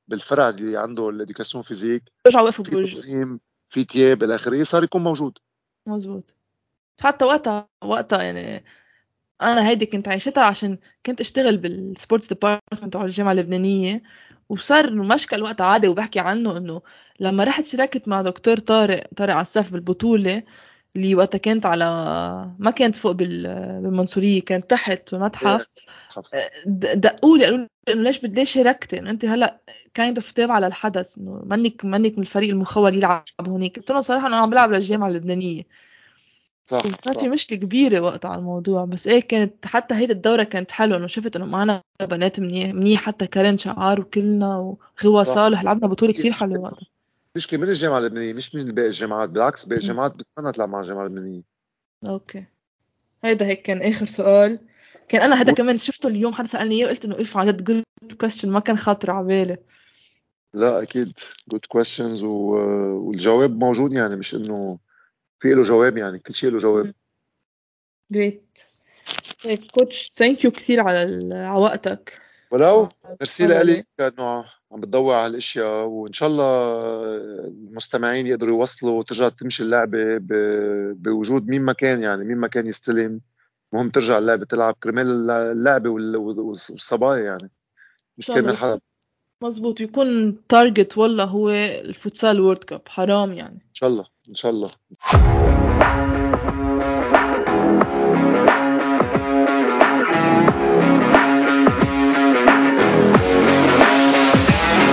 بالفرع اللي عنده الإديوكاسيون فيزيك، رجعوا وقفوا بوجه في تياب الآخرية، صار يكون موجود. مظبوط، حتى وقتها يعني انا هيدي كنت عايشتها عشان كنت اشتغل بالسبورتس ديبارتمنت تبع الجامعه اللبنانيه، وصار المشكل وقتها عادي وبحكي عنه انه لما رحت شاركت مع دكتور طارق عساف بالبطوله اللي وقتها كانت على ما كانت فوق بالمنصوريه، كانت تحت بالمتحف، دقوا لي قالوا انه ليش شاركتي، انه انت هلا كايند اوف تابعه على الحدث، انه منك من الفريق المخول يلعب هونيك. قلت لهم صراحه انا عم بلعب للجامعه اللبنانيه. صح، كانت مشكله كبيره وقت على الموضوع. بس ايه كانت حتى هيدا الدوره كانت حلوه، انه شفت انه معنا بنات منيح حتى كارين شعار وكلنا وغوا صالح، لعبنا بطوله كثير حلوه وقتها. مش كمان الجامعه اللبنانيه، مش من باقي الجامعات، بالعكس باقي الجامعات بتمنى تلعب مع الجامعه اللبنانيه. اوكي، هيدا هيك كان اخر سؤال. كان انا هذا كمان شفته اليوم، حدا سالني اياه وقلت انه اف عن جد جود كويستشن، ما كان خاطر على بالي. لا اكيد جود كويستشنز والجواب موجود، يعني مش انه في له جواب، يعني كل شيء له جواب. جريت كوتش، ثانك يو كثير على وقتك. ولو ميرسي لالي كانه عم بتدور على الاشياء، وان شاء الله المستمعين يقدروا يوصلوا وترجع تمشي اللعبه بوجود مين ما كان، يعني مين ما كان يستلم، مهم ترجع اللعبة تلعب كرمال اللعبة والصبايا، يعني مش كرمال حدا. مظبوط، يكون تارجت والله هو الفوتسال وورد كاب، حرام يعني. إن شاء الله.